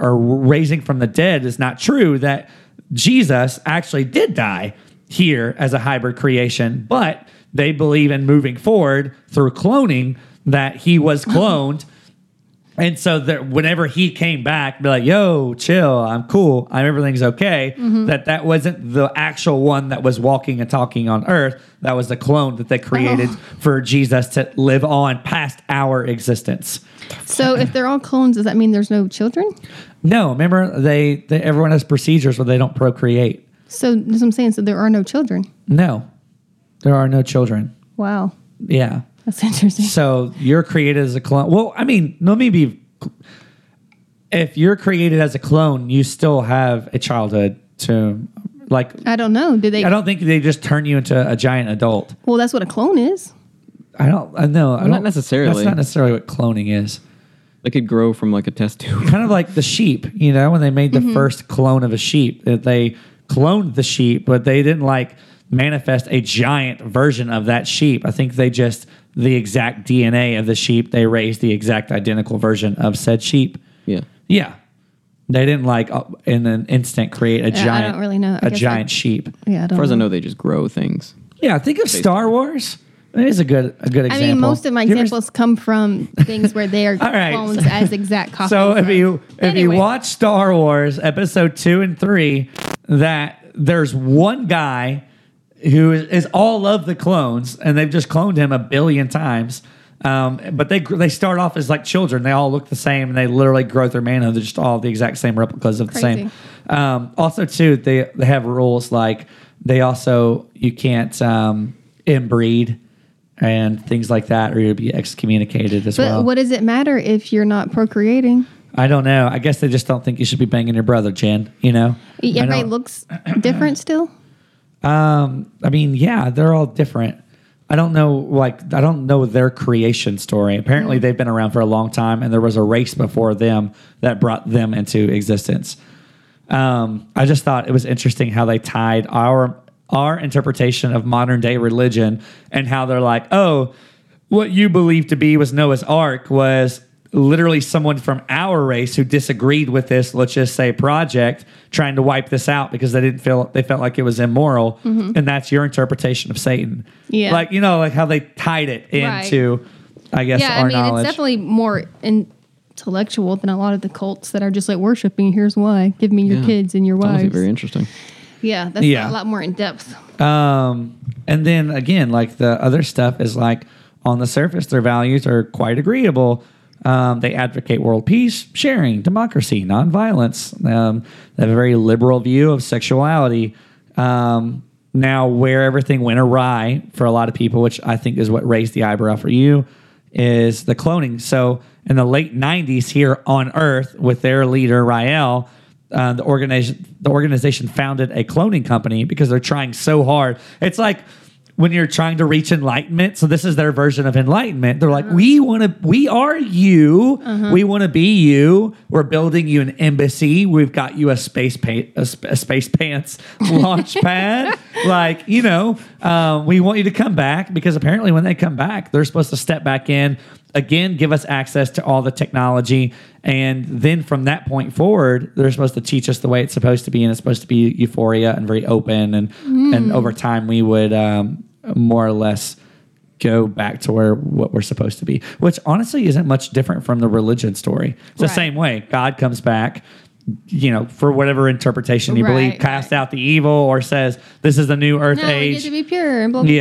from the dead is not true, that Jesus actually did die here as a hybrid creation, but they believe in moving forward through cloning that he was cloned. And so that whenever he came back, be like, yo, chill, I'm cool, everything's okay, mm-hmm. that wasn't the actual one that was walking and talking on earth. That was the clone that they created for Jesus to live on past our existence. So if they're all clones, does that mean there's no children? No. Remember, they everyone has procedures where they don't procreate. So that's what I'm saying. So there are no children? No. There are no children. Wow. Yeah. That's interesting. So you're created as a clone. Well, I mean, let me be... if you're created as a clone, you still have a childhood to... like. I don't know. Do they? I don't think they just turn you into a giant adult. Well, that's what a clone is. Not necessarily. That's not necessarily what cloning is. They could grow from like a test tube. Kind of like the sheep, you know, when they made the mm-hmm. first clone of a sheep. They cloned the sheep, but they didn't like manifest a giant version of that sheep. I think they just, the exact DNA of the sheep, they raised the exact identical version of said sheep. Yeah. Yeah. They didn't like in an instant create a giant, I don't really know. I guess sheep. Yeah, as far as I know, they just grow things. Yeah, think of Star Wars. It is a good example. I mean, most of my examples come from things where they are clones as exact copies. So if you watch Star Wars Episode 2 and 3, that there's one guy who is all of the clones, and they've just cloned him 1 billion times. But they start off as like children. They all look the same, and they literally grow through manhood. They're just all the exact same replicas of the same. Also, too, they have rules like you can't inbreed and things like that, or you'll be excommunicated as well. But what does it matter if you're not procreating? I don't know. I guess they just don't think you should be banging your brother, Jen. You know, everybody looks different still. I mean, yeah, they're all different. I don't know their creation story. Apparently, they've been around for a long time, and there was a race before them that brought them into existence. I just thought it was interesting how they tied our interpretation of modern day religion and how they're like, oh, what you believe to be was Noah's Ark was literally someone from our race who disagreed with this, let's just say, project, trying to wipe this out because they felt like it was immoral. Mm-hmm. And that's your interpretation of Satan. Yeah. Like, you know, like how they tied it into, right. I guess, yeah, our knowledge. It's definitely more intellectual than a lot of the cults that are just like worshiping. Here's why. Give me your kids and your wives. That very interesting. Yeah, that's a lot more in depth. And then again, like the other stuff is like on the surface, their values are quite agreeable. They advocate world peace, sharing, democracy, nonviolence. They have a very liberal view of sexuality. Now, where everything went awry for a lot of people, which I think is what raised the eyebrow for you, is the cloning. So in the late 90s here on Earth with their leader, Rael, the organization founded a cloning company because they're trying so hard. It's like when you're trying to reach enlightenment, so this is their version of enlightenment. They're like, we are you. Uh-huh. We want to be you. We're building you an embassy. We've got you a space pants launch pad. Like, you know, we want you to come back because apparently when they come back, they're supposed to step back in again, give us access to all the technology. And then from that point forward, they're supposed to teach us the way it's supposed to be. And it's supposed to be euphoria and very open. And over time we would, more or less go back to what we're supposed to be, which honestly isn't much different from the religion story. It's the same way. God comes back, you know, for whatever interpretation you believe, cast out the evil or says, this is the new earth age. We get to be pure and blah, blah,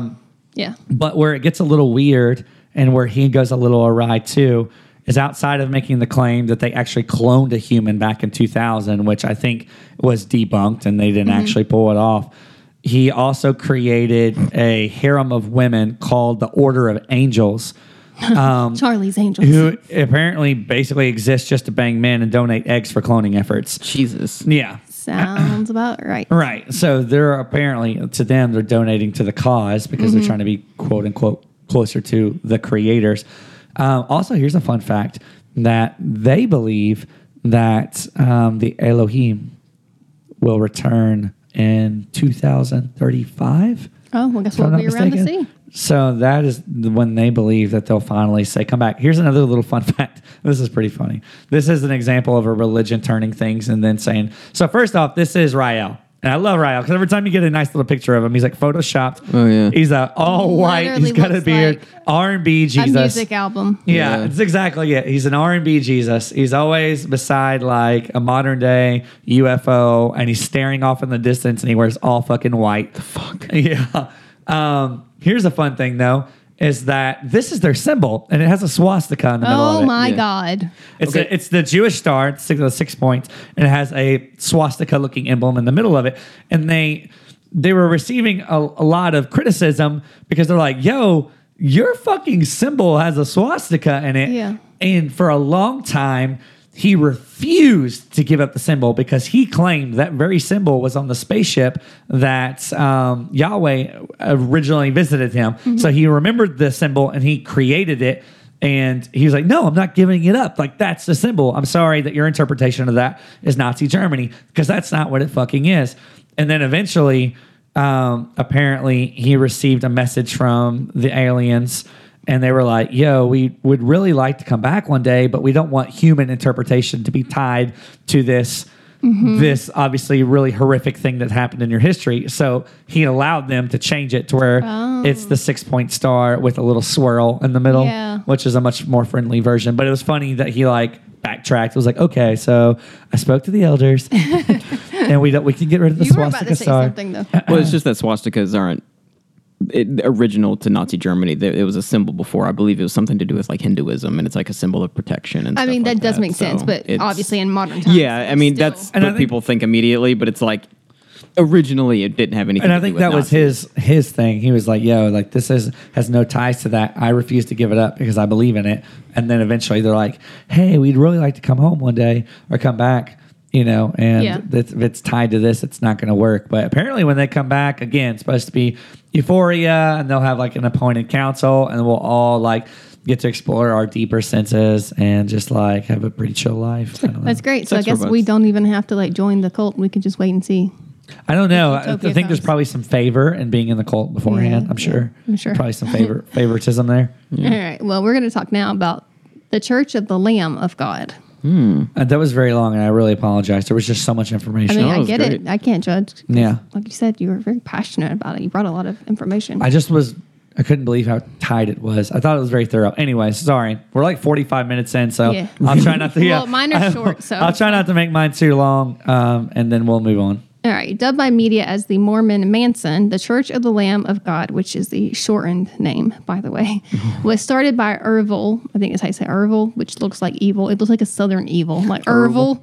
blah. Yeah. But where it gets a little weird and where he goes a little awry too is outside of making the claim that they actually cloned a human back in 2000, which I think was debunked and they didn't actually pull it off. He also created a harem of women called the Order of Angels. Charlie's Angels. Who apparently basically exists just to bang men and donate eggs for cloning efforts. Jesus. Yeah. Sounds about right. Right. So they're apparently, to them, they're donating to the cause because they're trying to be, quote unquote, closer to the creators. Also, here's a fun fact that they believe that the Elohim will return in 2035. Oh, well, guess we'll be around to see. So that is when they believe that they'll finally say, come back. Here's another little fun fact. This is pretty funny. This is an example of a religion turning things and then saying, so first off, this is Rael. And I love Rael because every time you get a nice little picture of him, he's like photoshopped. Oh, yeah. He's all white. He's got a beard. Like R&B Jesus. A music album. Yeah, it's exactly it. He's an R&B Jesus. He's always beside like a modern day UFO and he's staring off in the distance and he wears all fucking white. The fuck? Yeah. Here's a fun thing though. Is that this is their symbol, and it has a swastika in the middle of it. Oh, my God. It's the Jewish star, it's the 6 points, and it has a swastika-looking emblem in the middle of it. And they were receiving a lot of criticism because they're like, yo, your fucking symbol has a swastika in it. Yeah. And for a long time, he refused to give up the symbol because he claimed that very symbol was on the spaceship that Yahweh originally visited him. Mm-hmm. So he remembered the symbol and he created it. And he was like, no, I'm not giving it up. Like, that's the symbol. I'm sorry that your interpretation of that is Nazi Germany because that's not what it fucking is. And then eventually, apparently, he received a message from the aliens. And they were like, yo, we would really like to come back one day, but we don't want human interpretation to be tied to this, this obviously really horrific thing that happened in your history. So he allowed them to change it to where it's the 6 point star with a little swirl in the middle, which is a much more friendly version. But it was funny that he like backtracked. It was like, okay, so I spoke to the elders and we can get rid of the swastika star. You were about to say something though. Well, it's just that swastikas aren't original to Nazi Germany. It was a symbol before. I believe it was something to do with like Hinduism, and it's like a symbol of protection. And I mean, that does make sense, but obviously in modern times. Yeah, I mean, that's what people think immediately, but it's like originally it didn't have anything to do with Nazis. And I think that was his thing. He was like, yo, like this has no ties to that. I refuse to give it up because I believe in it. And then eventually they're like, hey, we'd really like to come home one day or come back. you know, and if it's tied to this, it's not going to work. But apparently when they come back, again, it's supposed to be euphoria, and they'll have like an appointed council, and we'll all like get to explore our deeper senses and just like have a pretty chill life. That's great. So I guess we don't even have to like join the cult. We can just wait and see. I don't know. I think there's probably some favor in being in the cult beforehand. I'm sure. Probably some favoritism there. Yeah. All right. Well, we're going to talk now about the Church of the Lamb of God. That was very long, and I really apologize. There was just so much information. I mean, I get great. It. I can't judge. Yeah. Like you said, you were very passionate about it. You brought a lot of information. I couldn't believe how tight it was. I thought it was very thorough. Anyway, sorry. We're like 45 minutes in, so I'll try not to. Well, mine are short, so. I'll try not to make mine too long, and then we'll move on. All right. Dubbed by media as the Mormon Manson, the Church of the Lamb of God, which is the shortened name, by the way, was started by Ervil. I think it's how you say Ervil, which looks like evil. It looks like a southern evil, like Ervil,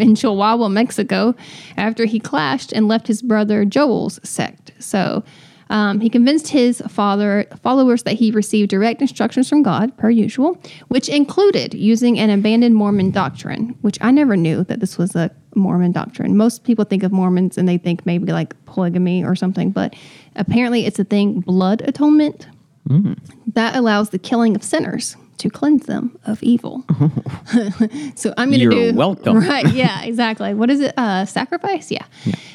in Chihuahua, Mexico, after he clashed and left his brother Joel's sect. So he convinced his followers that he received direct instructions from God, per usual, which included using an abandoned Mormon doctrine, which I never knew that this was a Mormon doctrine. Most people think of Mormons and they think maybe like polygamy or something, but apparently it's a thing, blood atonement, that allows the killing of sinners to cleanse them of evil. So I'm going to do... You're welcome. Right, yeah, exactly. What is it? Sacrifice? Yeah.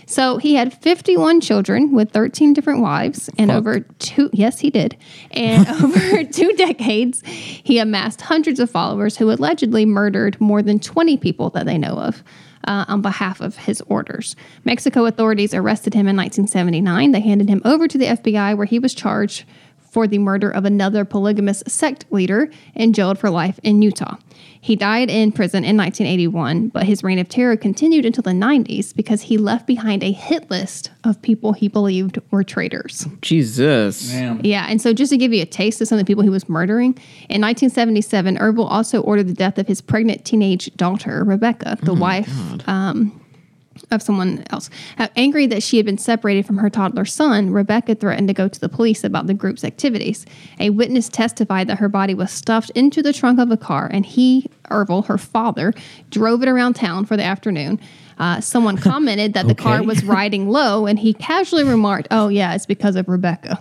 So he had 51 children with 13 different wives, and over 2 decades, he amassed hundreds of followers who allegedly murdered more than 20 people that they know of. On behalf of his orders. Mexico authorities arrested him in 1979. They handed him over to the FBI, where he was charged for the murder of another polygamous sect leader and jailed for life in Utah. He died in prison in 1981, but his reign of terror continued until the 90s because he left behind a hit list of people he believed were traitors. Jesus. Man. Yeah, and so just to give you a taste of some of the people he was murdering, in 1977, Ervil also ordered the death of his pregnant teenage daughter, Rebecca, the wife of someone else. Angry that she had been separated from her toddler son, Rebecca threatened to go to the police about the group's activities. A witness testified that her body was stuffed into the trunk of a car, and he, Ervil, her father, drove it around town for the afternoon. Someone commented that the car was riding low, and he casually remarked, "Oh, yeah, it's because of Rebecca."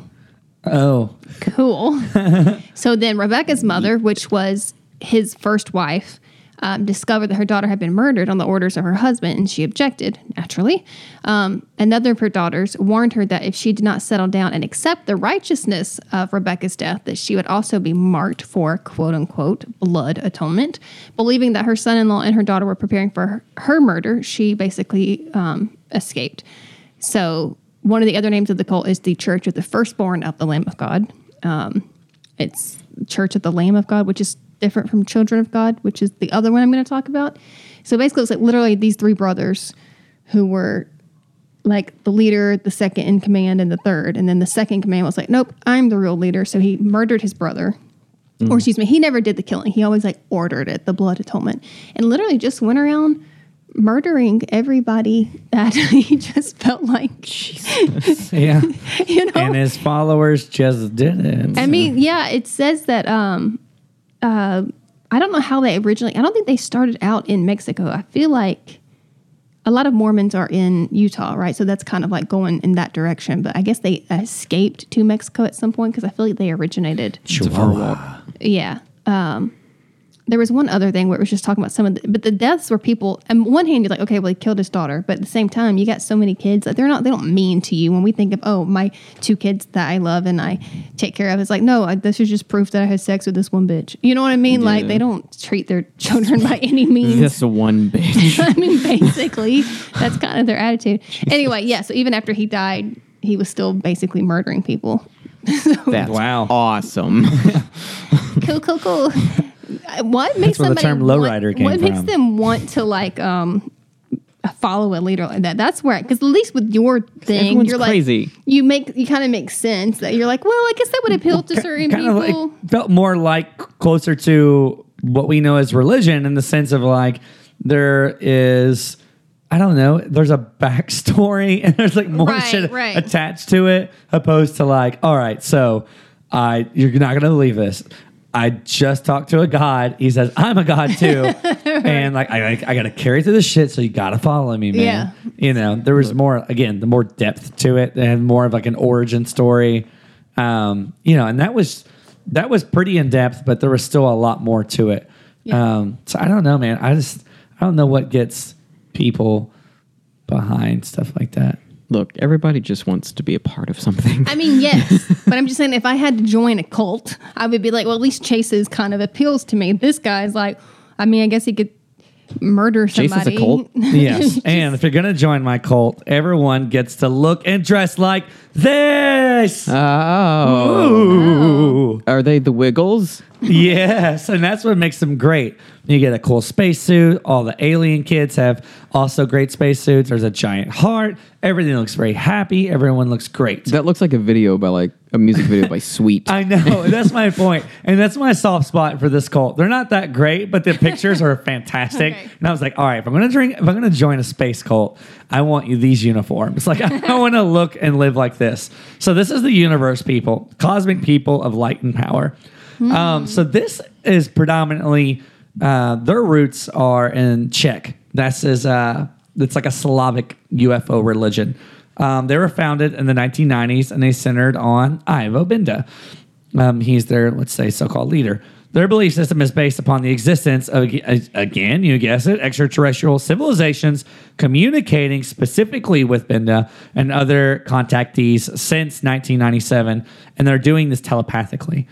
Oh. Cool. So then Rebecca's mother, which was his first wife, discovered that her daughter had been murdered on the orders of her husband, and she objected, naturally. Another of her daughters warned her that if she did not settle down and accept the righteousness of Rebecca's death, that she would also be marked for, quote-unquote, blood atonement. Believing that her son-in-law and her daughter were preparing for her murder, she basically escaped. So one of the other names of the cult is the Church of the Firstborn of the Lamb of God. It's Church of the Lamb of God, which is different from Children of God, which is the other one I'm going to talk about. So basically, it's like literally these 3 brothers who were like the leader, the second in command, and the third. And then the second in command was like, nope, I'm the real leader. So he murdered his brother. Or excuse me, he never did the killing. He always like ordered it, the blood atonement. And literally just went around murdering everybody that he just felt like. Jesus. Yeah. You know? And his followers just did it. I mean, yeah, it says that... I don't know how they originally... I don't think they started out in Mexico. I feel like a lot of Mormons are in Utah, right? So that's kind of like going in that direction. But I guess they escaped to Mexico at some point because I feel like they originated... Chihuahua. Yeah. There was one other thing where it was just talking about some of the... But the deaths were people... On one hand, you're like, okay, well, he killed his daughter. But at the same time, you got so many kids that they don't mean to you. When we think of, oh, my 2 kids that I love and I take care of, it's like, no, this is just proof that I had sex with this one bitch. You know what I mean? Yeah. Like, they don't treat their children by any means. This one bitch. I mean, basically, that's kind of their attitude. Anyway, yeah, so even after he died, he was still basically murdering people. So, that's awesome. Cool. What makes somebody the term lowrider came from? What makes them want to like follow a leader like that? That's where, because at least with your thing, you're like crazy. You kind of make sense that you're like, well, I guess that would appeal to certain people. Like, felt more like closer to what we know as religion in the sense of like there is, I don't know, there's a backstory and there's like more shit attached to it, opposed to like, all right, so you're not gonna believe this. I just talked to a god. He says, I'm a god too. And like I gotta carry through this shit, so you gotta follow me, man. Yeah. You know, there was more, again, the more depth to it, and more of like an origin story. You know, and that was pretty in depth, but there was still a lot more to it. Yeah. So I don't know, man. I don't know what gets people behind stuff like that. Look, everybody just wants to be a part of something. I mean, yes, but I'm just saying, if I had to join a cult, I would be like, well, at least Chase's kind of appeals to me. This guy's like, I mean, I guess he could murder somebody. Chase is a cult? Yes, and if you're going to join my cult, everyone gets to look and dress like this. Oh. Are they the Wiggles? Yes, and that's what makes them great. You get a cool spacesuit. All the alien kids have also great spacesuits. There's a giant heart. Everything looks very happy. Everyone looks great. That looks like a video by a music video by Sweet. I know. That's my point. And that's my soft spot for this cult. They're not that great, but the pictures are fantastic. Okay. And I was like, all right, if I'm gonna join a space cult, I want you these uniforms. Like, I want to look and live like this. So this is the Universe People, Cosmic People of Light and Power. So this is predominantly, their roots are in Czech. It's like a Slavic UFO religion. They were founded in the 1990s, and they centered on Ivo Binda. He's their, let's say, so-called leader. Their belief system is based upon the existence of, again, you guess it, extraterrestrial civilizations communicating specifically with Binda and other contactees since 1997, and they're doing this telepathically.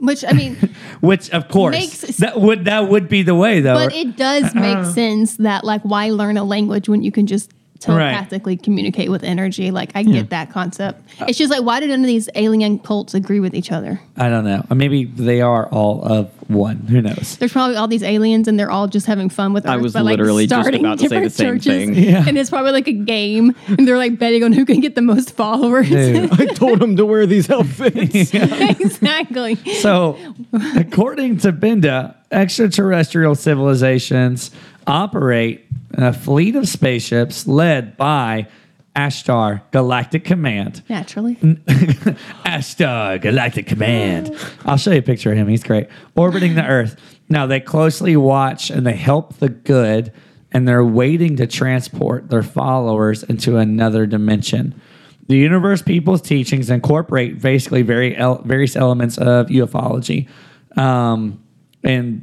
Which, I mean... Which, of course, that would be the way, though. But it does make sense that, why learn a language when you can just telepathically communicate with energy? I get that concept. It's just why do none of these alien cults agree with each other? I don't know. Maybe they are all of one. Who knows? There's probably all these aliens, and they're all just having fun with Earth. I was literally just about to say the same thing. Yeah. And it's probably a game, and they're betting on who can get the most followers. Dude, I told them to wear these outfits. Yeah. Exactly. So, according to Binda, extraterrestrial civilizations operate a fleet of spaceships led by Ashtar Galactic Command. Naturally. Ashtar Galactic Command. I'll show you a picture of him. He's great. Orbiting the Earth. Now, they closely watch and they help the good, and they're waiting to transport their followers into another dimension. The Universe People's teachings incorporate basically various elements of ufology. And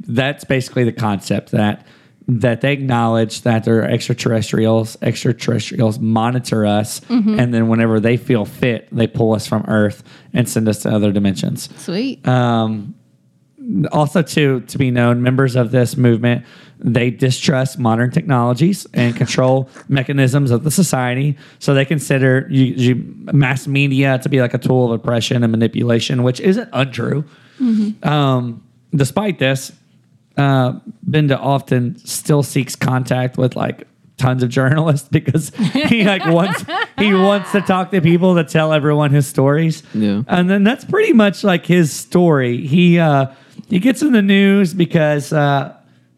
that's basically the concept that they acknowledge that they're extraterrestrials. Extraterrestrials monitor us, and then whenever they feel fit, they pull us from Earth and send us to other dimensions. Sweet. Also, to be known, members of this movement, they distrust modern technologies and control mechanisms of the society. So they consider mass media to be a tool of oppression and manipulation, which isn't untrue. Mm-hmm. Despite this, Binda often still seeks contact with tons of journalists because he wants to talk to people to tell everyone his stories. Yeah. And then that's pretty much his story. He gets in the news because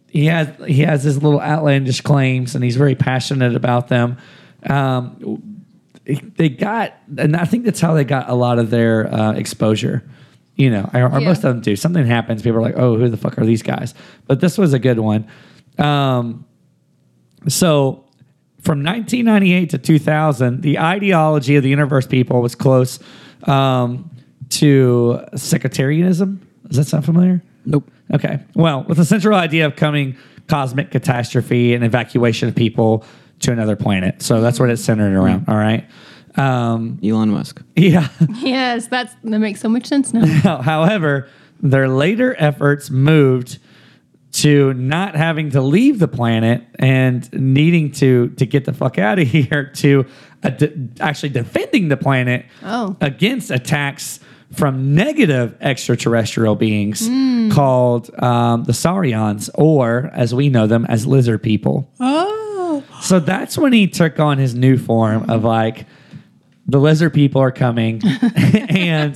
he has his little outlandish claims, and he's very passionate about them. And I think that's how they got a lot of their exposure. You know, most of them do. Something happens, people are like, oh, who the fuck are these guys? But this was a good one. So from 1998 to 2000, the ideology of the Universe People was close to sectarianism. Does that sound familiar? Nope. Okay. Well, with the central idea of coming cosmic catastrophe and evacuation of people to another planet. So that's what it's centered around, all right? Elon Musk. Yeah. Yes, that makes so much sense now. However, their later efforts moved to not having to leave the planet and needing to get the fuck out of here to actually defending the planet against attacks from negative extraterrestrial beings called the Saurians, or as we know them as lizard people. Oh. So that's when he took on his new form of the lizard people are coming, and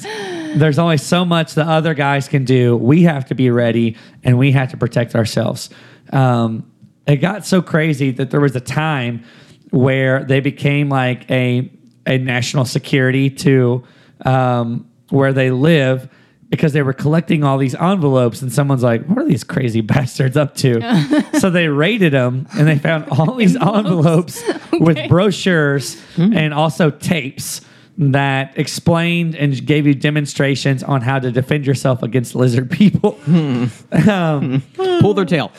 there's only so much the other guys can do. We have to be ready, and we have to protect ourselves. It got so crazy that there was a time where they became a national security to where they live, because they were collecting all these envelopes, and someone's like, what are these crazy bastards up to? So they raided them, and they found all these envelopes with brochures and also tapes that explained and gave you demonstrations on how to defend yourself against lizard people. Pull their tail.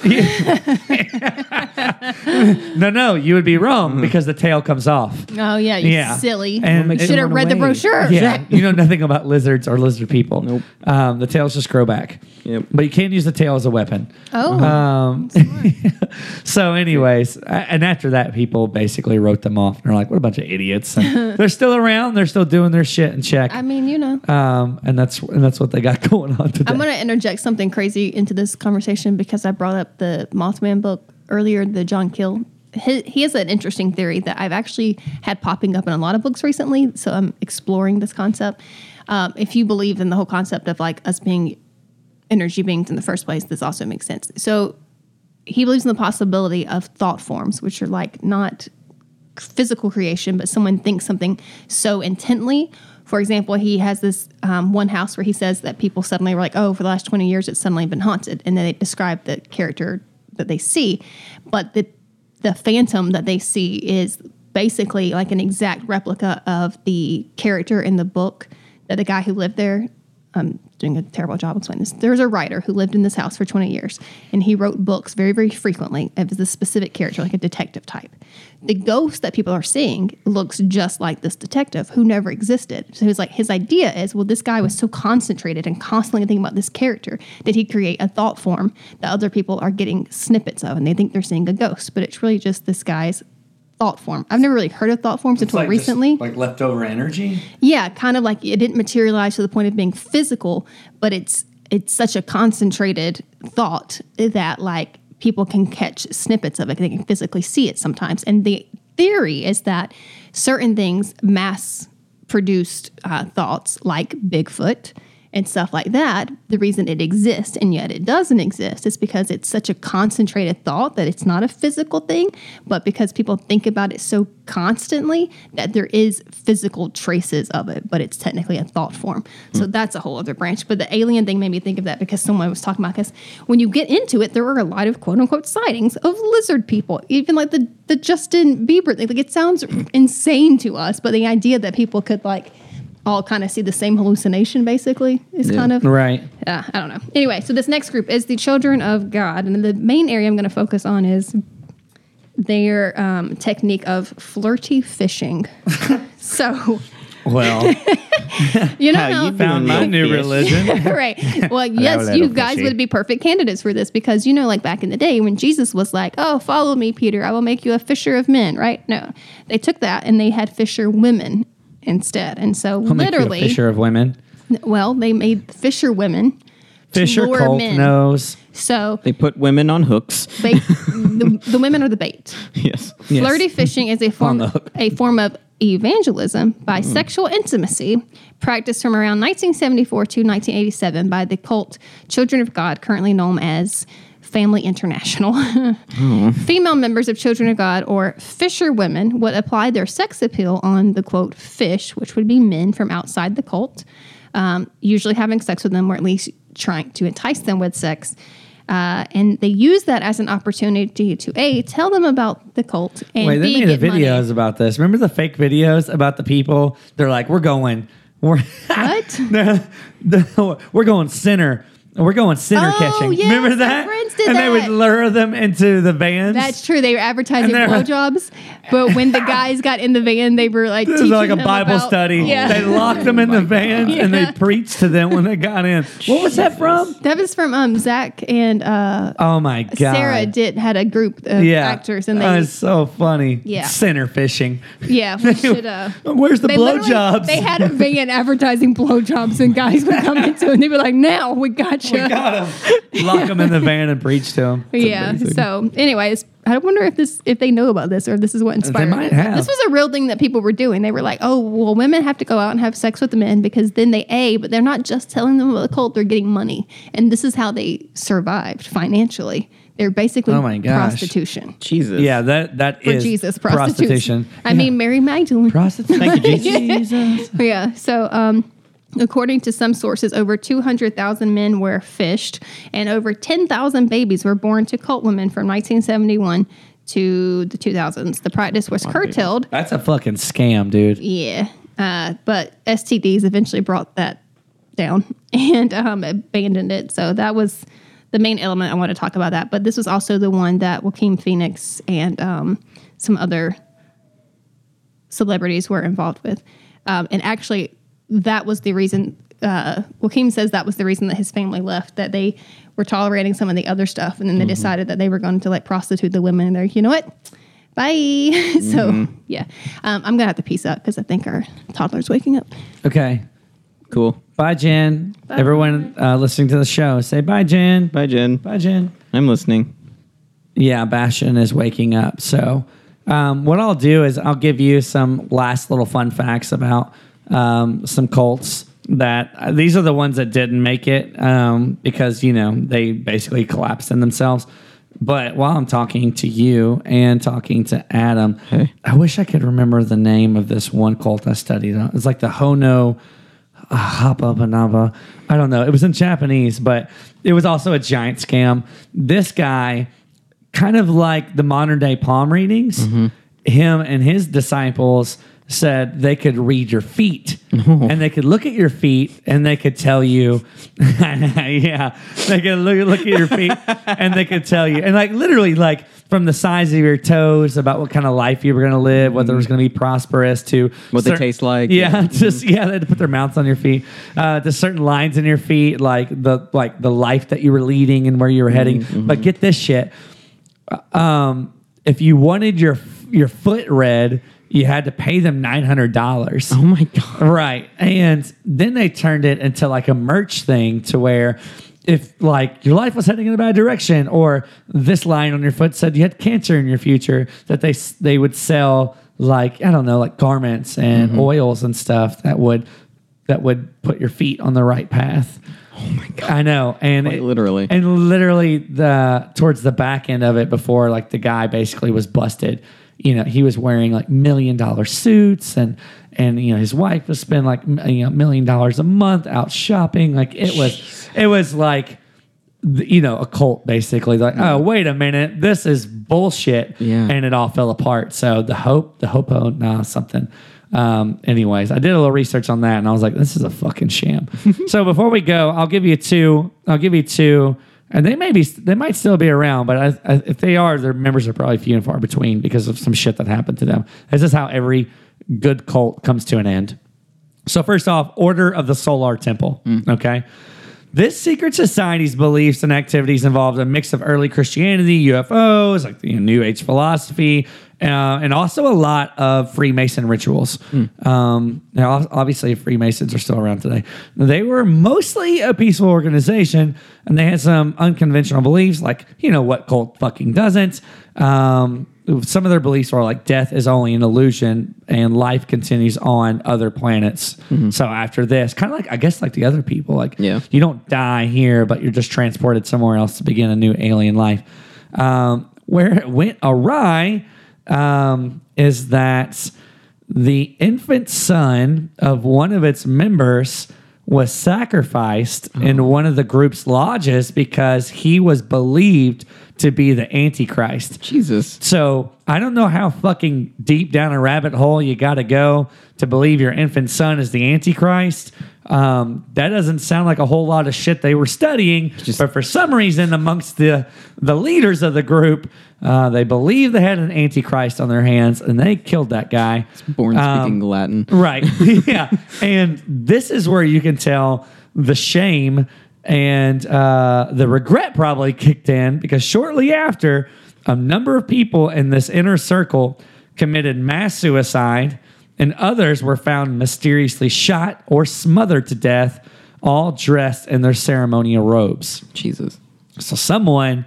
No, you would be wrong because the tail comes off. Oh, yeah, you silly. And you should have read the brochure. Yeah, you know nothing about lizards or lizard people. Nope. The tails just grow back. Yep. But you can use the tail as a weapon. Oh. So anyways, and after that, people basically wrote them off. They're like, what a bunch of idiots. And they're still around. They're still doing their shit and check. I mean, you know. And that's what they got going on today. I'm going to interject something crazy into this conversation because I brought up the Mothman book earlier, the John Keel. He has an interesting theory that I've actually had popping up in a lot of books recently, so I'm exploring this concept. If you believe in the whole concept of like us being energy beings in the first place, this also makes sense. So he believes in the possibility of thought forms, which are like not physical creation, but someone thinks something so intently. For example, he has this one house where he says that people suddenly were like, oh, for the last 20 years, it's suddenly been haunted. And then they describe the character that they see, but the phantom that they see is basically like an exact replica of the character in the book that the guy who lived there, I'm doing a terrible job explaining this. There's a writer who lived in this house for 20 years, and he wrote books very, very frequently of this specific character, like a detective type. The ghost that people are seeing looks just like this detective who never existed. So he's like, his idea is, well, this guy was so concentrated and constantly thinking about this character that he create a thought form that other people are getting snippets of, and they think they're seeing a ghost, but it's really just this guy's thought form. I've never really heard of thought forms until recently. Like leftover energy? Yeah, kind of like it didn't materialize to the point of being physical, but it's such a concentrated thought that like people can catch snippets of it. They can physically see it sometimes. And the theory is that certain things, mass-produced thoughts like Bigfoot and stuff like that, the reason it exists and yet it doesn't exist is because it's such a concentrated thought that it's not a physical thing, but because people think about it so constantly that there is physical traces of it, but it's technically a thought form. So that's a whole other branch. But the alien thing made me think of that because someone was talking about this. When you get into it, there were a lot of quote-unquote sightings of lizard people, even like the Justin Bieber thing. Like, it sounds insane to us, but the idea that people could like all kind of see the same hallucination basically is kind of right. I don't know. Anyway, so this next group is the Children of God, and the main area I'm going to focus on is their technique of flirty fishing. So, well, you know, how you found my new religion, right? Well, yes, you guys would be perfect candidates for this because, you know, like back in the day when Jesus was like, "Oh, follow me, Peter. I will make you a fisher of men." Right? No, they took that and they had fisher women instead, and so I'll literally fisher of women. Well, they made fisher women, fisher cult men. Knows. So they put women on hooks. The women are the bait. Yes, flirty fishing is a form of evangelism by sexual intimacy, practiced from around 1974 to 1987 by the cult Children of God, currently known as Family International. Female members of Children of God or fisher women would apply their sex appeal on the quote fish, which would be men from outside the cult, usually having sex with them or at least trying to entice them with sex. And they use that as an opportunity to tell them about the cult and wait, they made videos about this. Remember the fake videos about the people? They're like, we're going sinner catching. Yes, remember that? They would lure them into the vans. That's true. They were advertising blowjobs, but when the guys got in the van, they were like teaching like a Bible study. Yeah. They locked them in the van and they preached to them when they got in. What was that from? That was from Zach and Sarah had a group of actors, and that was so funny. Yeah, center fishing. Yeah, we should. Where's the blowjobs? They had a van advertising blowjobs, and guys would come into it and they'd be like, "Now we got you. We got them. Lock them in the van and preach." To him. It's amazing. So anyways, I wonder if they know about this or this is what inspired them. This was a real thing that people were doing. They were like, oh, well, women have to go out and have sex with the men because then but they're not just telling them about the cult, they're getting money. And this is how they survived financially. They're basically prostitution. Jesus. Yeah, that is Jesus, prostitution. I mean, Mary Magdalene. Prostitution. Thank you, Jesus. Yeah, so According to some sources, over 200,000 men were fished, and over 10,000 babies were born to cult women from 1971 to the 2000s. The practice was curtailed. Dude. That's a fucking scam, dude. Yeah. But STDs eventually brought that down and abandoned it. So that was the main element I want to talk about that. But this was also the one that Joaquin Phoenix and some other celebrities were involved with. And actually, that was the reason, Joaquin says that was the reason that his family left, that they were tolerating some of the other stuff. And then they decided that they were going to like prostitute the women. And they're like, you know what? Bye. So, yeah. I'm going to have to peace out because I think our toddler's waking up. Okay. Cool. Bye, Jen. Bye. Everyone listening to the show, say bye, Jen. Bye, Jen. Bye, Jen. I'm listening. Yeah, Bashan is waking up. So, what I'll do is I'll give you some last little fun facts about some cults that these are the ones that didn't make it because, you know, they basically collapsed in themselves. But while I'm talking to you and talking to Adam, hey. I wish I could remember the name of this one cult I studied on. It's like the Hono Hapabanaba. I don't know. It was in Japanese, but it was also a giant scam. This guy, kind of like the modern day palm readings, him and his disciples said they could read your feet and they could look at your feet and they could tell you, they could look at your feet and they could tell you. And like literally like from the size of your toes about what kind of life you were going to live, whether it was going to be prosperous to what they taste like. Yeah. Just, they had to put their mouths on your feet, to certain lines in your feet, like the life that you were leading and where you were heading. But get this shit. If you wanted your foot read, you had to pay them $900. Oh, my God. Right. And then they turned it into like a merch thing to where if like your life was heading in a bad direction or this line on your foot said you had cancer in your future, that they would sell like, I don't know, like garments and oils and stuff that would put your feet on the right path. Oh, my God. I know. And literally. And literally towards the back end of it before like the guy basically was busted. You know, he was wearing like $1 million suits and, you know, his wife was spending like, you know, $1 million a month out shopping. Like it was like, you know, a cult basically like, oh, wait a minute, this is bullshit. Yeah. And it all fell apart. So anyways, I did a little research on that and I was like, this is a fucking sham. So before we go, I'll give you two. And they might still be around, but if they are, their members are probably few and far between because of some shit that happened to them. This is how every good cult comes to an end. So first off, Order of the Solar Temple. Okay, this secret society's beliefs and activities involved a mix of early Christianity, UFOs, like the New Age philosophy, and also a lot of Freemason rituals. Now, obviously, Freemasons are still around today. They were mostly a peaceful organization, and they had some unconventional beliefs, like, you know, what cult fucking doesn't. Some of their beliefs are like death is only an illusion and life continues on other planets. So after this, kind of like, I guess like the other people, like you don't die here, but you're just transported somewhere else to begin a new alien life. Where it went awry is that the infant son of one of its members was sacrificed in one of the group's lodges because he was believed to be the Antichrist. Jesus. So I don't know how fucking deep down a rabbit hole you got to go to believe your infant son is the Antichrist. That doesn't sound like a whole lot of shit they were studying, but for some reason amongst the leaders of the group, they believed they had an Antichrist on their hands, and they killed that guy. It's born speaking Latin. Right. Yeah. And this is where you can tell the shame and the regret probably kicked in, because shortly after, a number of people in this inner circle committed mass suicide, and others were found mysteriously shot or smothered to death, all dressed in their ceremonial robes. Jesus. So someone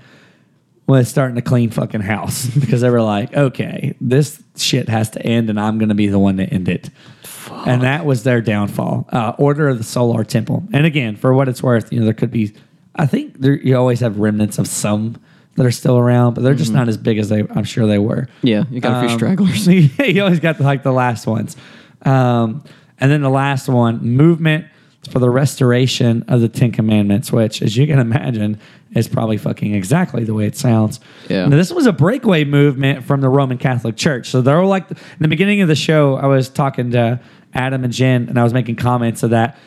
was starting to clean fucking house because they were like, okay, this shit has to end, and I'm going to be the one to end it. Fuck. And that was their downfall. Order of the Solar Temple. And again, for what it's worth, you know, there could be, I think you always have remnants of some that are still around, but they're just not as big as I'm sure they were. Yeah, you got a few stragglers. You always got the last ones. And then the last one, Movement for the restoration of the Ten Commandments, which, as you can imagine, is probably fucking exactly the way it sounds. Yeah. Now, this was a breakaway movement from the Roman Catholic Church. So they were like, in the beginning of the show, I was talking to Adam and Jen, and I was making comments of that.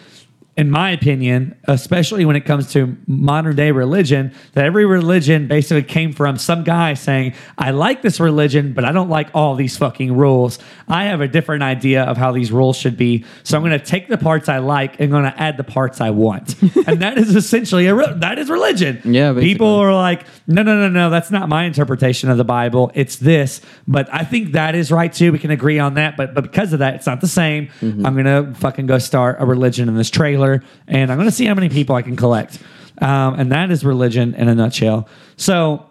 In my opinion, especially when it comes to modern day religion, that every religion basically came from some guy saying, I like this religion, but I don't like all these fucking rules. I have a different idea of how these rules should be. So I'm going to take the parts I like and going to add the parts I want. And that is essentially, that is religion. Yeah, basically. People are like, no, that's not my interpretation of the Bible. It's this. But I think that is right too. We can agree on that. But because of that, it's not the same. Mm-hmm. I'm going to fucking go start a religion in this trailer. And I'm going to see how many people I can collect. And that is religion in a nutshell. So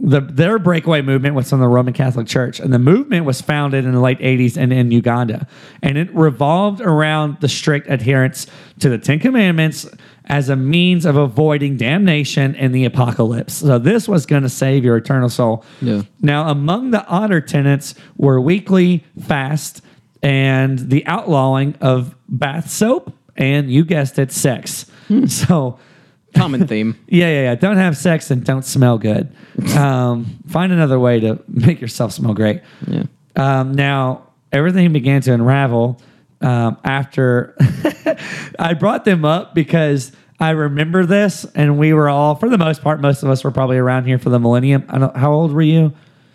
their breakaway movement was from the Roman Catholic Church. And the movement was founded in the late 80s and in Uganda. And it revolved around the strict adherence to the Ten Commandments as a means of avoiding damnation and the apocalypse. So this was going to save your eternal soul. Yeah. Now, among the other tenets were weekly fast and the outlawing of bath soap. And you guessed it, sex. So common theme. Yeah. Don't have sex and don't smell good. Find another way to make yourself smell great. Yeah. Now, everything began to unravel after I brought them up because I remember this, and we were all, for the most part, most of us were probably around here for the millennium. How old were you?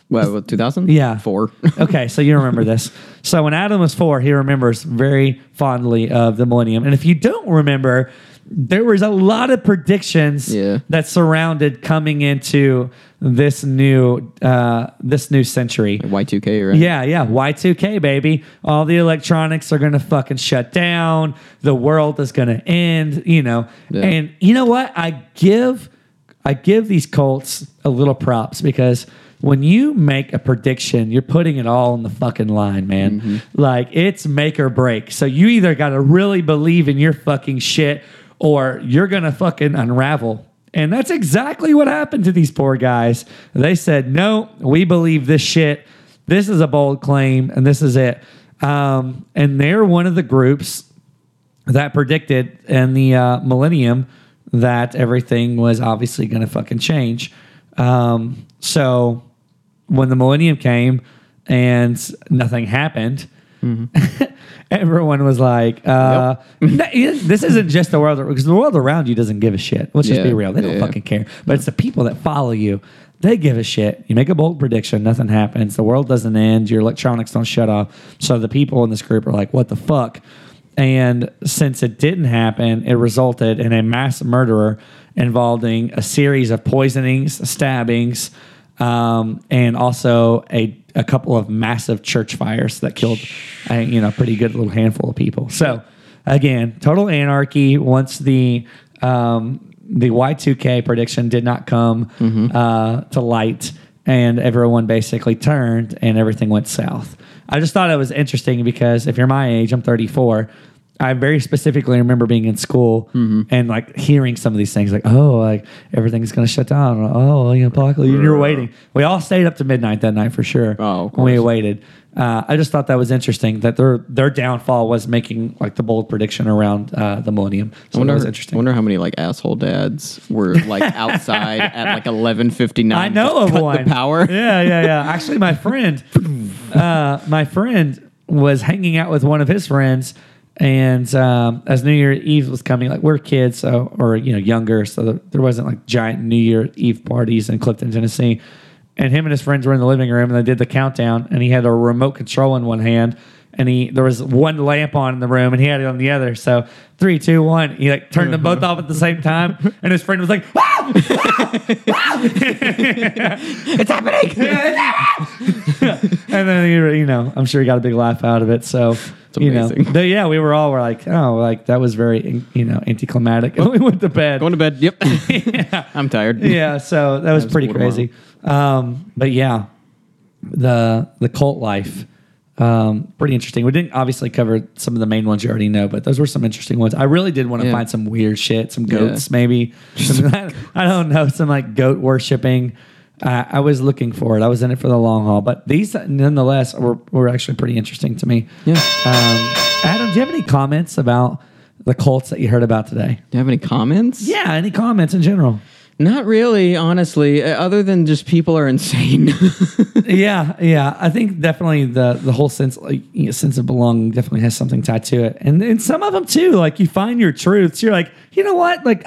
Well, 2000? Yeah. 4. Okay, so you remember this. So when Adam was 4, he remembers very fondly of the millennium. And if you don't remember, there was a lot of predictions that surrounded coming into this new century. Y2K, right? Yeah, Y2K, baby. All the electronics are going to fucking shut down. The world is going to end, you know. Yeah. And you know what? I give these cults a little props because when you make a prediction, you're putting it all on the fucking line, man. Mm-hmm. Like, it's make or break. So you either got to really believe in your fucking shit or you're going to fucking unravel. And that's exactly what happened to these poor guys. They said, no, we believe this shit. This is a bold claim, and this is it. And they're one of the groups that predicted in the millennium that everything was obviously going to fucking change. So when the millennium came and nothing happened, mm-hmm. everyone was like, nope. This isn't just the world, because the world around you doesn't give a shit. Let's just be real. They don't fucking care. But it's the people that follow you. They give a shit. You make a bold prediction, nothing happens. The world doesn't end. Your electronics don't shut off. So the people in this group are like, what the fuck? And since it didn't happen, it resulted in a mass murderer involving a series of poisonings, stabbings, and also a couple of massive church fires that killed a pretty good little handful of people. So, again, total anarchy once the Y2K prediction did not come to light, and everyone basically turned, and everything went south. I just thought it was interesting because if you're my age, I'm 34, I very specifically remember being in school and like hearing some of these things, like, oh, like everything's going to shut down. Oh, apocalypse. You're waiting. We all stayed up to midnight that night for sure. Oh, of course. We waited. I just thought that was interesting that their downfall was making like the bold prediction around the millennium. So that was interesting. I wonder how many like asshole dads were like outside at like 11:59. I know of one. The power. Yeah. Actually, my friend was hanging out with one of his friends. And as New Year's Eve was coming, like we're kids, or younger, so there wasn't like giant New Year's Eve parties in Clifton, Tennessee. And him and his friends were in the living room, and they did the countdown. And he had a remote control in one hand, and there was one lamp on in the room, and he had it on the other. So 3, 2, 1, he like turned them both off at the same time, and his friend was like, "Wow, it's happening!" And then I'm sure he got a big laugh out of it. So. We were like, oh, like that was very, anticlimactic. And we went to bed. Going to bed, yep. Yeah. I'm tired. Yeah, so that was pretty crazy. But yeah, the cult life, pretty interesting. We didn't obviously cover some of the main ones you already know, but those were some interesting ones. I really did want to find some weird shit, some goats maybe. I don't know, some like goat worshiping. I was looking for it. I was in it for the long haul. But these, nonetheless, were actually pretty interesting to me. Yeah. Adam, do you have any comments about the cults that you heard about today. Do you have any comments? Yeah, any comments in general? Not really, honestly, other than just people are insane. Yeah. I think definitely the whole sense, like, you know, sense of belonging definitely has something tied to it. And some of them, too, like, you find your truths. You're like, you know what? Like,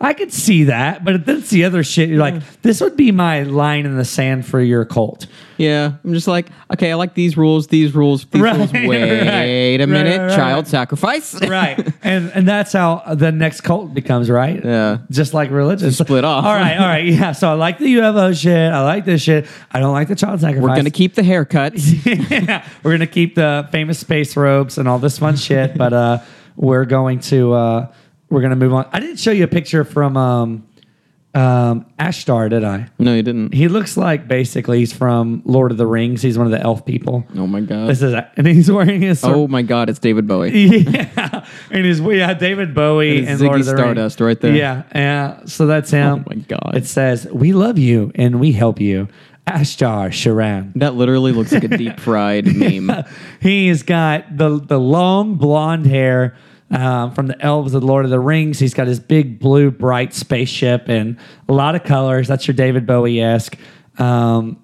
I could see that, but then it's the other shit. You're like, this would be my line in the sand for your cult. Yeah, I'm just like, okay, I like these rules. Wait a minute, child sacrifice. Right, and that's how the next cult becomes, right? Yeah. Just like religion. You split off. All right, yeah. So I like the UFO shit. I like this shit. I don't like the child sacrifice. We're going to keep the haircuts. Yeah, we're going to keep the famous space robes and all this fun shit, but we're going to move on. I didn't show you a picture from Ashtar, did I? No, you didn't. He looks like, basically, he's from Lord of the Rings. He's one of the elf people. Oh, my God. And he's wearing his... Oh, my God, it's David Bowie. Yeah. And David Bowie and Lord of the Rings. Ziggy Stardust right there. Yeah. So that's him. Oh, my God. It says, we love you and we help you. Ashtar Sheran. That literally looks like a deep fried meme. He's got the long blonde hair... from the elves of Lord of the Rings. He's got his big blue bright spaceship and a lot of colors. That's your David Bowie-esque. And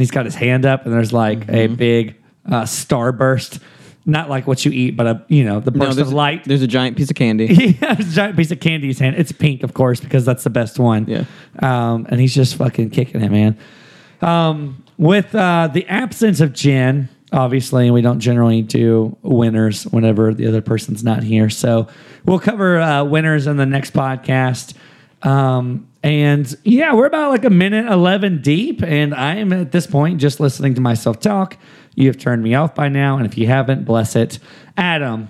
he's got his hand up and there's like a big starburst. Not like what you eat, but the burst of light. There's a giant piece of candy. Yeah, there's a giant piece of candy in his hand. It's pink, of course, because that's the best one. Yeah. And he's just fucking kicking it, man. With the absence of Jen... Obviously, we don't generally do winners whenever the other person's not here. So we'll cover winners in the next podcast. We're about like a minute 11 deep. And I am at this point just listening to myself talk. You have turned me off by now. And if you haven't, bless it. Adam,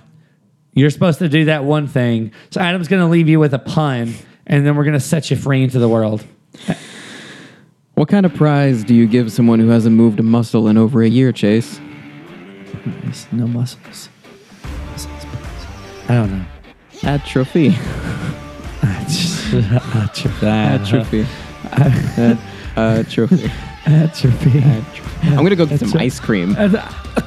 you're supposed to do that one thing. So Adam's going to leave you with a pun. And then we're going to set you free into the world. What kind of prize do you give someone who hasn't moved a muscle in over a year, Chase? No muscles. I don't know. Atrophy. Atrophy. I'm going to go get some ice cream.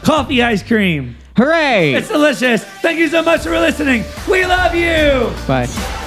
Coffee ice cream. Hooray! It's delicious. Thank you so much for listening. We love you. Bye.